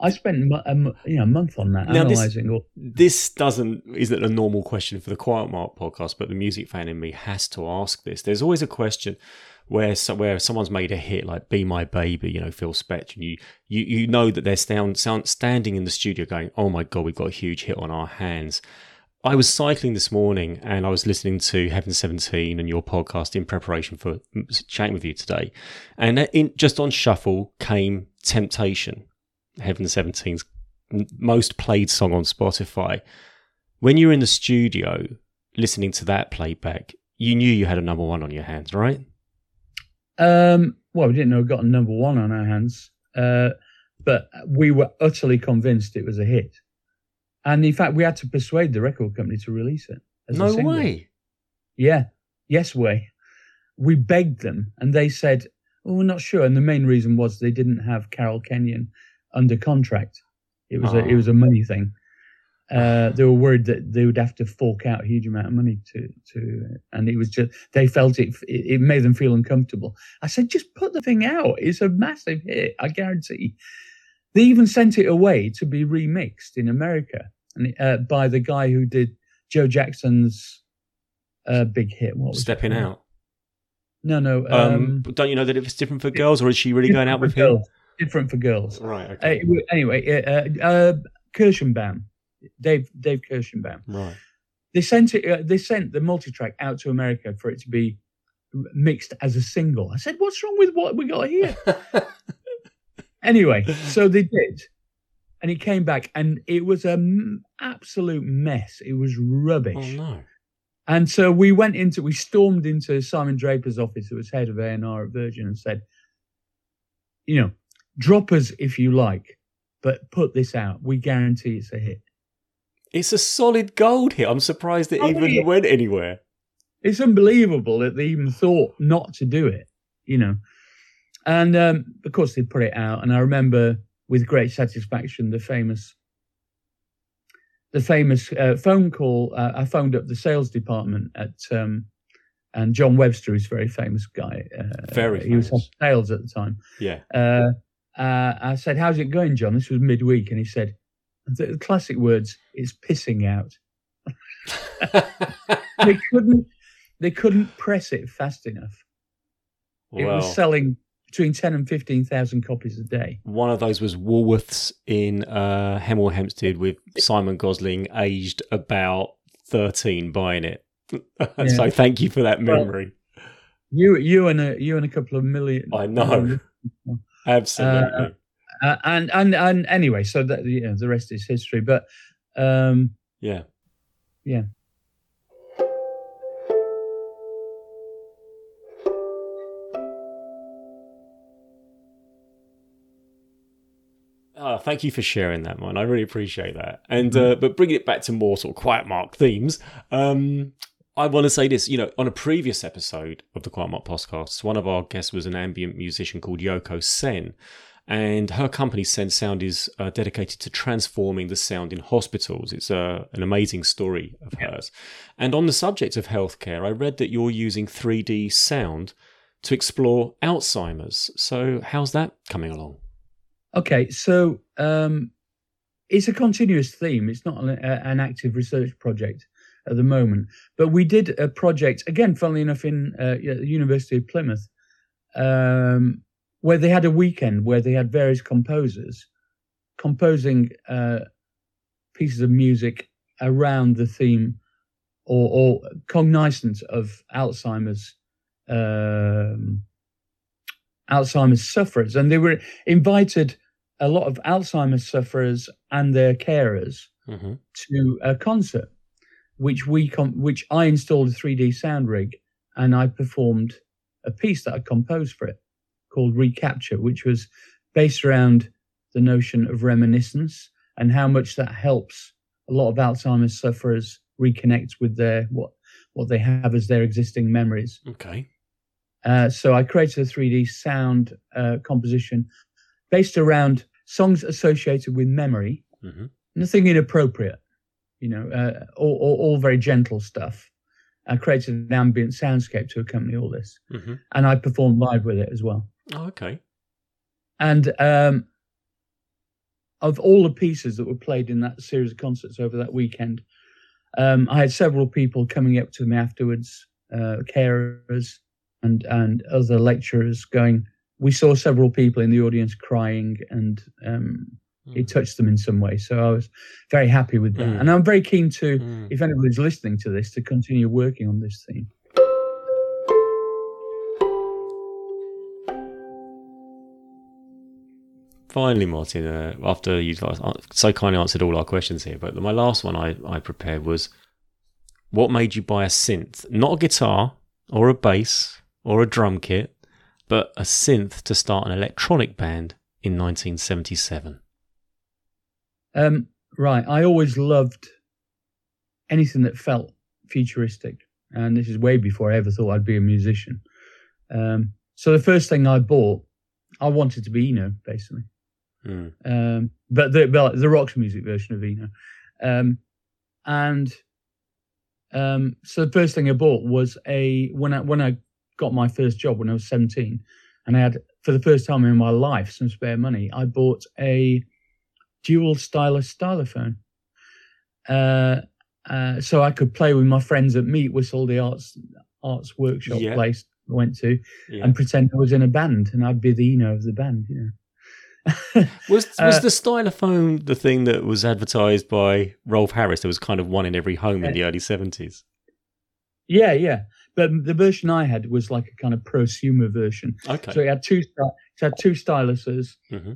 I spent a, you know, a month on that now analysing. This, all. this doesn't isn't a normal question for the Quiet Mark podcast, but the music fan in me has to ask this. There's always a question where so, where someone's made a hit like "Be My Baby," you know, Phil Spector, and you you you know that they're stand, stand, standing in the studio going, "Oh my God, we've got a huge hit on our hands." I was cycling this morning and I was listening to Heaven seventeen and your podcast in preparation for chatting with you today. And in, just on shuffle came Temptation, Heaven seventeen's most played song on Spotify. When you were in the studio listening to that playback, you knew you had a number one on your hands, right? Um, well, we didn't know we got a number one on our hands, uh, but we were utterly convinced it was a hit. And in fact, we had to persuade the record company to release it. As no a single. way. Yeah. Yes way. We begged them and they said, oh, we're not sure. And the main reason was they didn't have Carol Kenyon under contract. It was, oh. a, it was a money thing. Uh, they were worried that they would have to fork out a huge amount of money to, to and it was just, they felt it, it, it made them feel uncomfortable. I said, just put the thing out. It's a massive hit. I guarantee. They even sent it away to be remixed in America. And, uh, by the guy who did Joe Jackson's uh, big hit. What was Stepping it? Out. No, no. Um, um, don't you know that it was different for girls, or is she really going out with him? Different for girls. Right, okay. Uh, anyway, uh, uh, Kirschenbaum, Dave Dave Kirschenbaum. Right. They sent, it, uh, they sent the multitrack out to America for it to be mixed as a single. I said, what's wrong with what we got here? Anyway, so they did. And it came back and it was an absolute mess. It was rubbish. Oh, no. And so we went into, we stormed into Simon Draper's office, who was head of A and R at Virgin, and said, you know, drop us if you like, but put this out. We guarantee it's a hit. It's a solid gold hit. I'm surprised it oh, even yeah. went anywhere. It's unbelievable that they even thought not to do it, you know. And um, of course they put it out, and I remember with great satisfaction the famous the famous uh, phone call. Uh, I phoned up the sales department at um, and John Webster is a very famous guy. Uh, very famous. He was on sales at the time. Yeah. Uh, uh, I said, "How's it going, John?" This was midweek, and he said, the classic words, "It's pissing out." They couldn't. They couldn't press it fast enough. Wow. It was selling between ten and fifteen thousand copies a day. One of those was Woolworths in uh, Hemel Hempstead with Simon Gosling, aged about thirteen, buying it. Yeah. So thank you for that memory. Well, you, you, and a you and a couple of million. I know, absolutely. Uh, uh, and and and anyway, so that, you know, the rest is history. But um, yeah, yeah. Oh, thank you for sharing that one. I really appreciate that. And uh, but bringing it back to more sort of Quiet Mark themes, um, I want to say this. You know, on a previous episode of the Quiet Mark podcast, one of our guests was an ambient musician called Yoko Sen, and her company Sen Sound is uh, dedicated to transforming the sound in hospitals. It's uh, an amazing story of hers. And on the subject of healthcare, I read that you're using three D sound to explore Alzheimer's. So how's that coming along? Okay, so um, it's a continuous theme. It's not an, a, an active research project at the moment. But we did a project, again, funnily enough, in uh, the University of Plymouth, um, where they had a weekend where they had various composers composing uh, pieces of music around the theme or, or cognizance of Alzheimer's um, Alzheimer's sufferers. And they were invited... a lot of Alzheimer's sufferers and their carers mm-hmm. to a concert, which we com- which I installed a three D sound rig, and I performed a piece that I composed for it called Recapture, which was based around the notion of reminiscence and how much that helps a lot of Alzheimer's sufferers reconnect with their what what they have as their existing memories. Okay. Uh, so I created a three D sound uh, composition based around songs associated with memory, mm-hmm. nothing inappropriate, you know, uh, all, all, all very gentle stuff. I created an ambient soundscape to accompany all this, mm-hmm. and I performed live with it as well. Oh, okay. And um, of all the pieces that were played in that series of concerts over that weekend, um, I had several people coming up to me afterwards, uh, carers and, and other lecturers going, "We saw several people in the audience crying, and um, mm. it touched them in some way." So I was very happy with that. Mm. And I'm very keen to, mm. if anybody's listening to this, to continue working on this theme. Finally, Martyn, uh, after you've so kindly answered all our questions here, but my last one I, I prepared was, what made you buy a synth? Not a guitar or a bass or a drum kit, but a synth to start an electronic band in nineteen seventy-seven. Um, right. I always loved anything that felt futuristic. And this is way before I ever thought I'd be a musician. Um, so the first thing I bought, I wanted to be Eno, basically. Mm. Um, but the, but the rock music version of Eno. Um, and um, so the first thing I bought was a... when I when I... got my first job when I was seventeen, and I had, for the first time in my life, some spare money. I bought a dual stylus stylophone, uh, uh, so I could play with my friends at Meat Whistle, the arts arts workshop yeah. place I went to, yeah. and pretend I was in a band, and I'd be the Eno of the band. You know. was was uh, the stylophone the thing that was advertised by Rolf Harris? There was kind of one in every home yeah. in the early seventies. Yeah, yeah. But the version I had was like a kind of prosumer version. Okay. So it had two, it had two styluses, mm-hmm.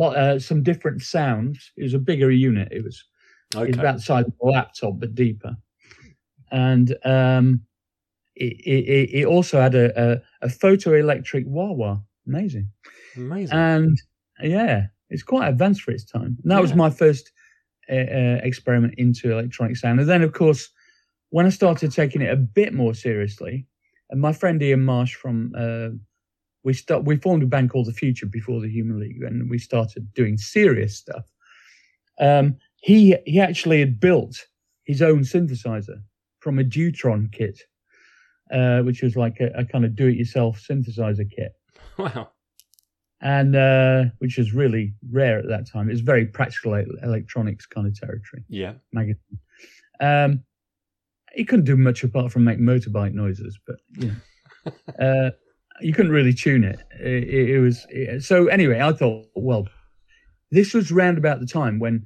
lot, uh, some different sounds. It was a bigger unit. It was, okay. it was about the size of a laptop, but deeper. And um, it, it, it also had a, a, a photoelectric wah wah. Amazing. Amazing. And yeah, it's quite advanced for its time. And that yeah. was my first uh, uh, experiment into electronic sound. And then, of course, when I started taking it a bit more seriously, and my friend Ian Marsh from uh, we start we formed a band called The Future before the Human League, and we started doing serious stuff. Um, he he actually had built his own synthesizer from a Deutron kit, uh, which was like a, a kind of do-it-yourself synthesizer kit. Wow. And uh, which was really rare at that time. It was very practical electronics kind of territory. Yeah. Magazine. Um, he couldn't do much apart from make motorbike noises, but you know, uh, you couldn't really tune it. It, it was it, so anyway. I thought, well, this was round about the time when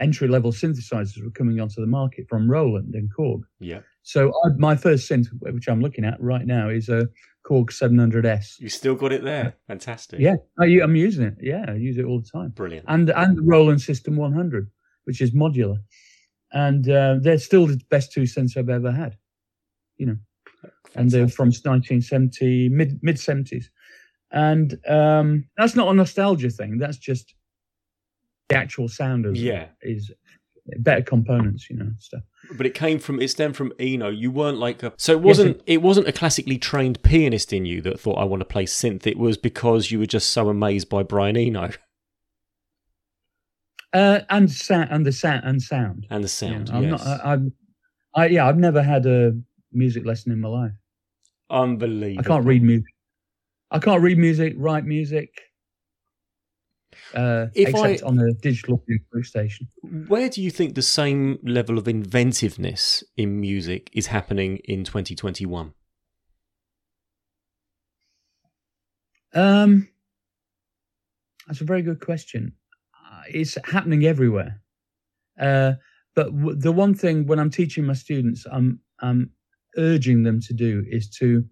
entry-level synthesizers were coming onto the market from Roland and Korg. Yeah. So I, my first synth, which I'm looking at right now, is a Korg seven hundred S. You still got it there? Fantastic. Yeah, I, I'm using it. Yeah, I use it all the time. Brilliant. And and the Roland System one hundred, which is modular, and uh, they're still the best two synths I've ever had. You know, fantastic. And they're from nineteen seventy, mid mid seventies, and um, that's not a nostalgia thing. That's just the actual sound of yeah is. Better components, you know, stuff. But it came from, it stemmed from Eno. You weren't like a, so it wasn't, yes, it, it wasn't a classically trained pianist in you that thought, I want to play synth. It was because you were just so amazed by Brian Eno. Uh, and sound, and the sound, and sound, and the sound. Yeah, I'm yes. not, I, I'm, I, yeah, I've never had a music lesson in my life. Unbelievable. I can't read music. I can't read music, write music. Uh, if except I, on a digital station. Where do you think the same level of inventiveness in music is happening in twenty twenty-one? Um, that's a very good question. Uh, it's happening everywhere. Uh, but w- the one thing when I'm teaching my students, I'm, I'm urging them to do is to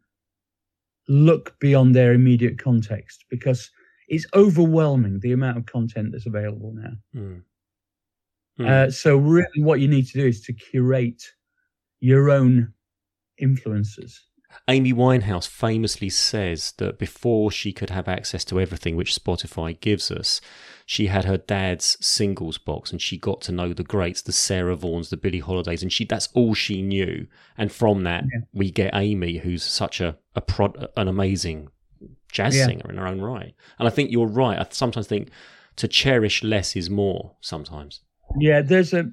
look beyond their immediate context, because it's overwhelming the amount of content that's available now. Mm. Mm. Uh, so really what you need to do is to curate your own influences. Amy Winehouse famously says that before she could have access to everything which Spotify gives us, she had her dad's singles box and she got to know the greats, the Sarah Vaughns, the Billie Holidays, and she that's all she knew. And from that, yeah. we get Amy, who's such a, a prod, an amazing jazz yeah. singer in her own right. And I think you're right. I sometimes think to cherish less is more sometimes. Yeah, there's a,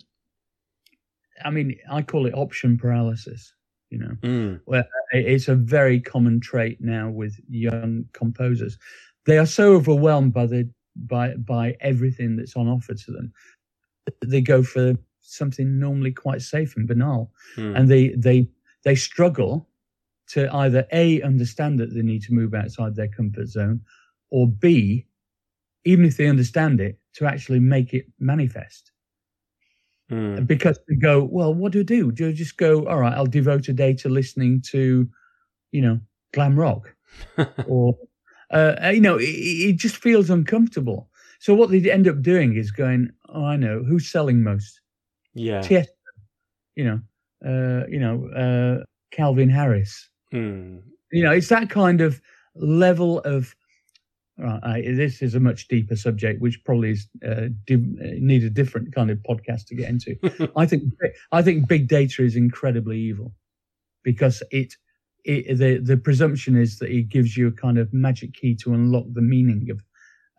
I mean, I call it option paralysis, you know, mm. where it's a very common trait now with young composers. They are so overwhelmed by the by by everything that's on offer to them. They go for something normally quite safe and banal. Mm. And they they they struggle to either A, understand that they need to move outside their comfort zone, or B, even if they understand it, to actually make it manifest. Mm. Because they go, well, what do I do? Do I just go, all right, I'll devote a day to listening to, you know, glam rock? Or, uh, you know, it, it just feels uncomfortable. So what they end up doing is going, oh, I know, who's selling most? Yeah. Tiesto, you know, uh, you know, uh, Calvin Harris. Mm. You know, it's that kind of level of. Uh, I, this is a much deeper subject, which probably is, uh, di- need a different kind of podcast to get into. I think I think big data is incredibly evil, because it, it the the presumption is that it gives you a kind of magic key to unlock the meaning of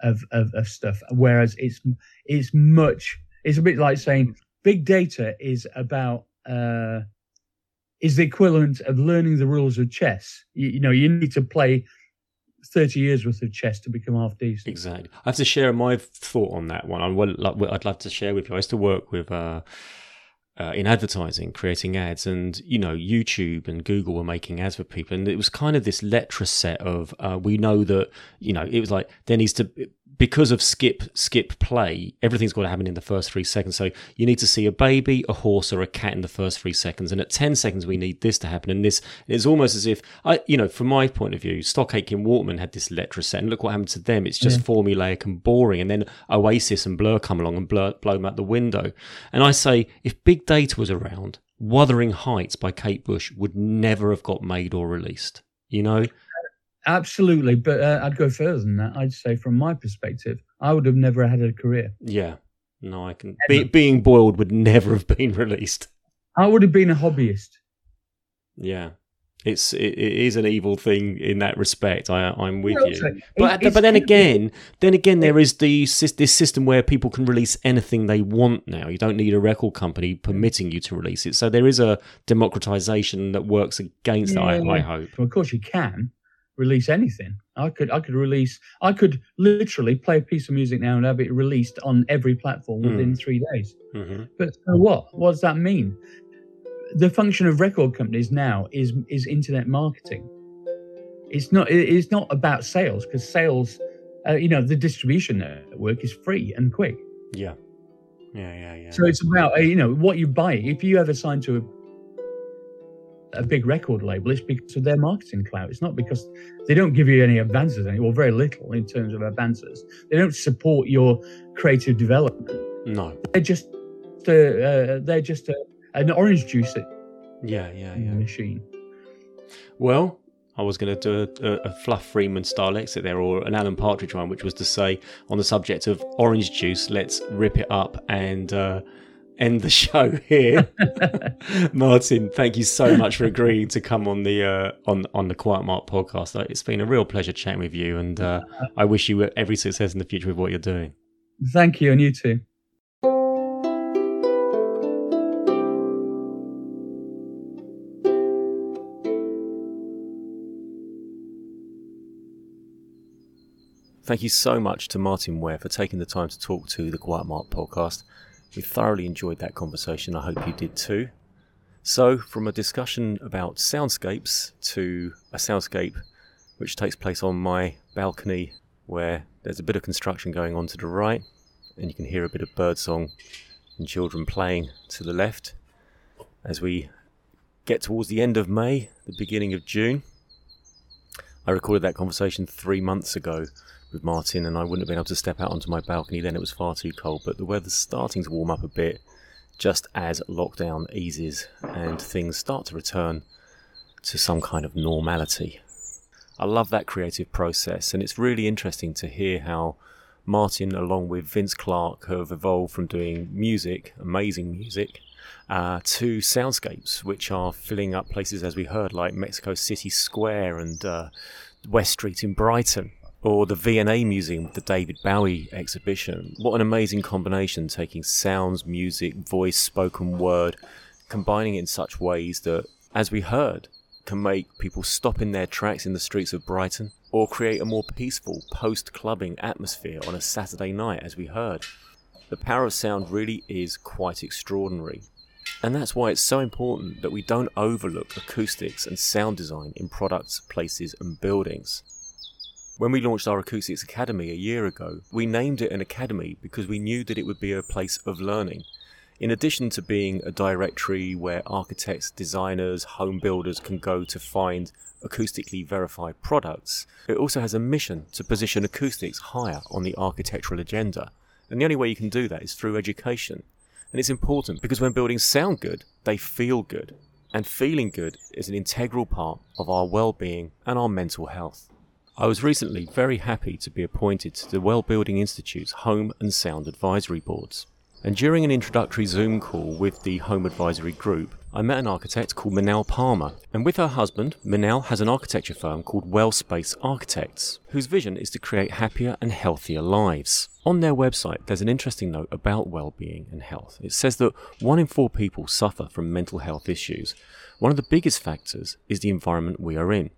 of of, of stuff. Whereas it's it's much it's a bit like saying big data is about. Uh, is the equivalent of learning the rules of chess. You, you know, you need to play thirty years worth of chess to become half decent. Exactly. I have to share my thought on that one. I'd love to share with you. I used to work with uh, uh, in advertising, creating ads, and, you know, YouTube and Google were making ads for people, and it was kind of this lecture set of, uh, we know that, you know, it was like there needs to... Because of skip, skip, play, everything's got to happen in the first three seconds. So you need to see a baby, a horse, or a cat in the first three seconds. And at ten seconds, we need this to happen. And this is almost as if, I, you know, from my point of view, Stock Aitken Waterman had this Electra set, and look what happened to them. It's just yeah. formulaic and boring. And then Oasis and Blur come along and blur, blow them out the window. And I say, if big data was around, Wuthering Heights by Kate Bush would never have got made or released, you know? Absolutely, but uh, I'd go further than that. I'd say, from my perspective, I would have never had a career. Yeah, no, I can. Be, being Boiled would never have been released. I would have been a hobbyist. Yeah. It's it, it is an evil thing in that respect. I, I'm with well, you, but but then again, then again, there is the this system where people can release anything they want now. You don't need a record company permitting you to release it. So there is a democratization that works against yeah, that. I, I hope. Well, of course, you can release anything. I could I could release I could literally play a piece of music now and have it released on every platform within mm. three days. Mm-hmm. But so what? What does that mean? The function of record companies now is is internet marketing. It's not it's not about sales, because sales, uh, you know, the distribution network is free and quick. Yeah, yeah, yeah, yeah. So it's about, you know, what you buy. If you ever sign to a, a big record label, it's because of their marketing clout. It's not because they don't give you any advances, or well, very little in terms of advances. They don't support your creative development. No, they're just uh, uh, they're just. Uh, An orange juice it. Yeah, yeah, yeah. Machine. Well, I was going to do a, a Fluff Freeman style exit there, or an Alan Partridge one, which was to say, on the subject of orange juice, let's rip it up and uh, end the show here. Martyn, thank you so much for agreeing to come on the uh, on on the Quiet Mark podcast. It's been a real pleasure chatting with you, and uh, I wish you every success in the future with what you're doing. Thank you, and you too. Thank you so much to Martyn Ware for taking the time to talk to the Quiet Mark podcast. We thoroughly enjoyed that conversation. I hope you did too. So, from a discussion about soundscapes to a soundscape which takes place on my balcony, where there's a bit of construction going on to the right, and you can hear a bit of birdsong and children playing to the left, as we get towards the end of May, the beginning of June. I recorded that conversation three months ago with Martyn, and I wouldn't have been able to step out onto my balcony then. It was far too cold, but the weather's starting to warm up a bit just as lockdown eases and things start to return to some kind of normality. I love that creative process, and it's really interesting to hear how Martyn, along with Vince Clarke, have evolved from doing music, amazing music, uh, to soundscapes, which are filling up places, as we heard, like Mexico City Square and uh, West Street in Brighton, or the V and A Museum with the David Bowie exhibition. What an amazing combination, taking sounds, music, voice, spoken word, combining it in such ways that, as we heard, can make people stop in their tracks in the streets of Brighton, or create a more peaceful post-clubbing atmosphere on a Saturday night, as we heard. The power of sound really is quite extraordinary. And that's why it's so important that we don't overlook acoustics and sound design in products, places and buildings. When we launched our Acoustics Academy a year ago, we named it an academy because we knew that it would be a place of learning. In addition to being a directory where architects, designers, home builders can go to find acoustically verified products, it also has a mission to position acoustics higher on the architectural agenda. And the only way you can do that is through education. And it's important because when buildings sound good, they feel good. And feeling good is an integral part of our well-being and our mental health. I was recently very happy to be appointed to the Well Building Institute's Home and Sound Advisory Boards. And during an introductory Zoom call with the Home Advisory Group, I met an architect called Manal Palmer. And with her husband, Manal has an architecture firm called Well Space Architects, whose vision is to create happier and healthier lives. On their website, there's an interesting note about well-being and health. It says that one in four people suffer from mental health issues. One of the biggest factors is the environment we are in.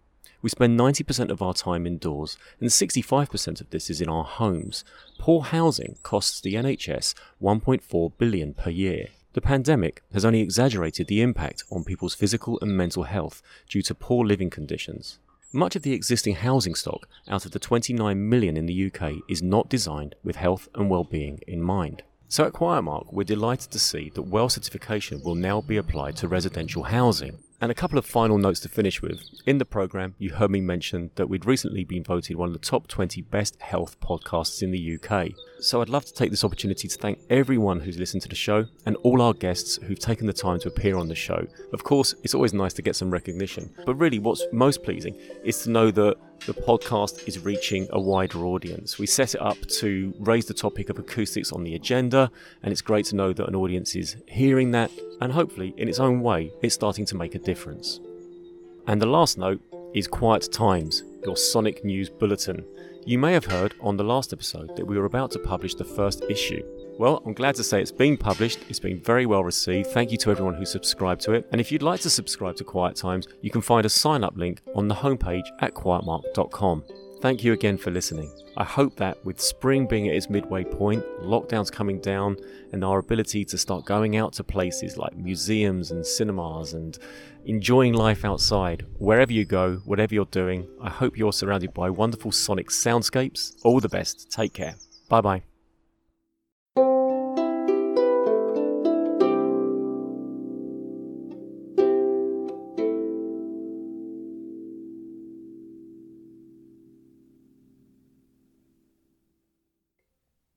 We spend ninety percent of our time indoors, and sixty-five percent of this is in our homes. Poor housing costs the N H S one point four billion pounds per year. The pandemic has only exaggerated the impact on people's physical and mental health due to poor living conditions. Much of the existing housing stock out of the twenty-nine million in the U K is not designed with health and well-being in mind. So at Quiet Mark, we're delighted to see that WELL certification will now be applied to residential housing. And a couple of final notes to finish with. In the programme, you heard me mention that we'd recently been voted one of the top twenty best health podcasts in the U K. So I'd love to take this opportunity to thank everyone who's listened to the show and all our guests who've taken the time to appear on the show. Of course, it's always nice to get some recognition, but really what's most pleasing is to know that the podcast is reaching a wider audience. We set it up to raise the topic of acoustics on the agenda, and it's great to know that an audience is hearing that, and hopefully, in its own way, it's starting to make a difference. And the last note is Quiet Times, your Sonic News Bulletin. You may have heard on the last episode that we were about to publish the first issue. Well, I'm glad to say it's been published, it's been very well received, thank you to everyone who subscribed to it, and if you'd like to subscribe to Quiet Times, you can find a sign-up link on the homepage at quiet mark dot com. Thank you again for listening. I hope that with spring being at its midway point, lockdowns coming down, and our ability to start going out to places like museums and cinemas and enjoying life outside, wherever you go, whatever you're doing, I hope you're surrounded by wonderful sonic soundscapes. All the best. Take care. Bye-bye.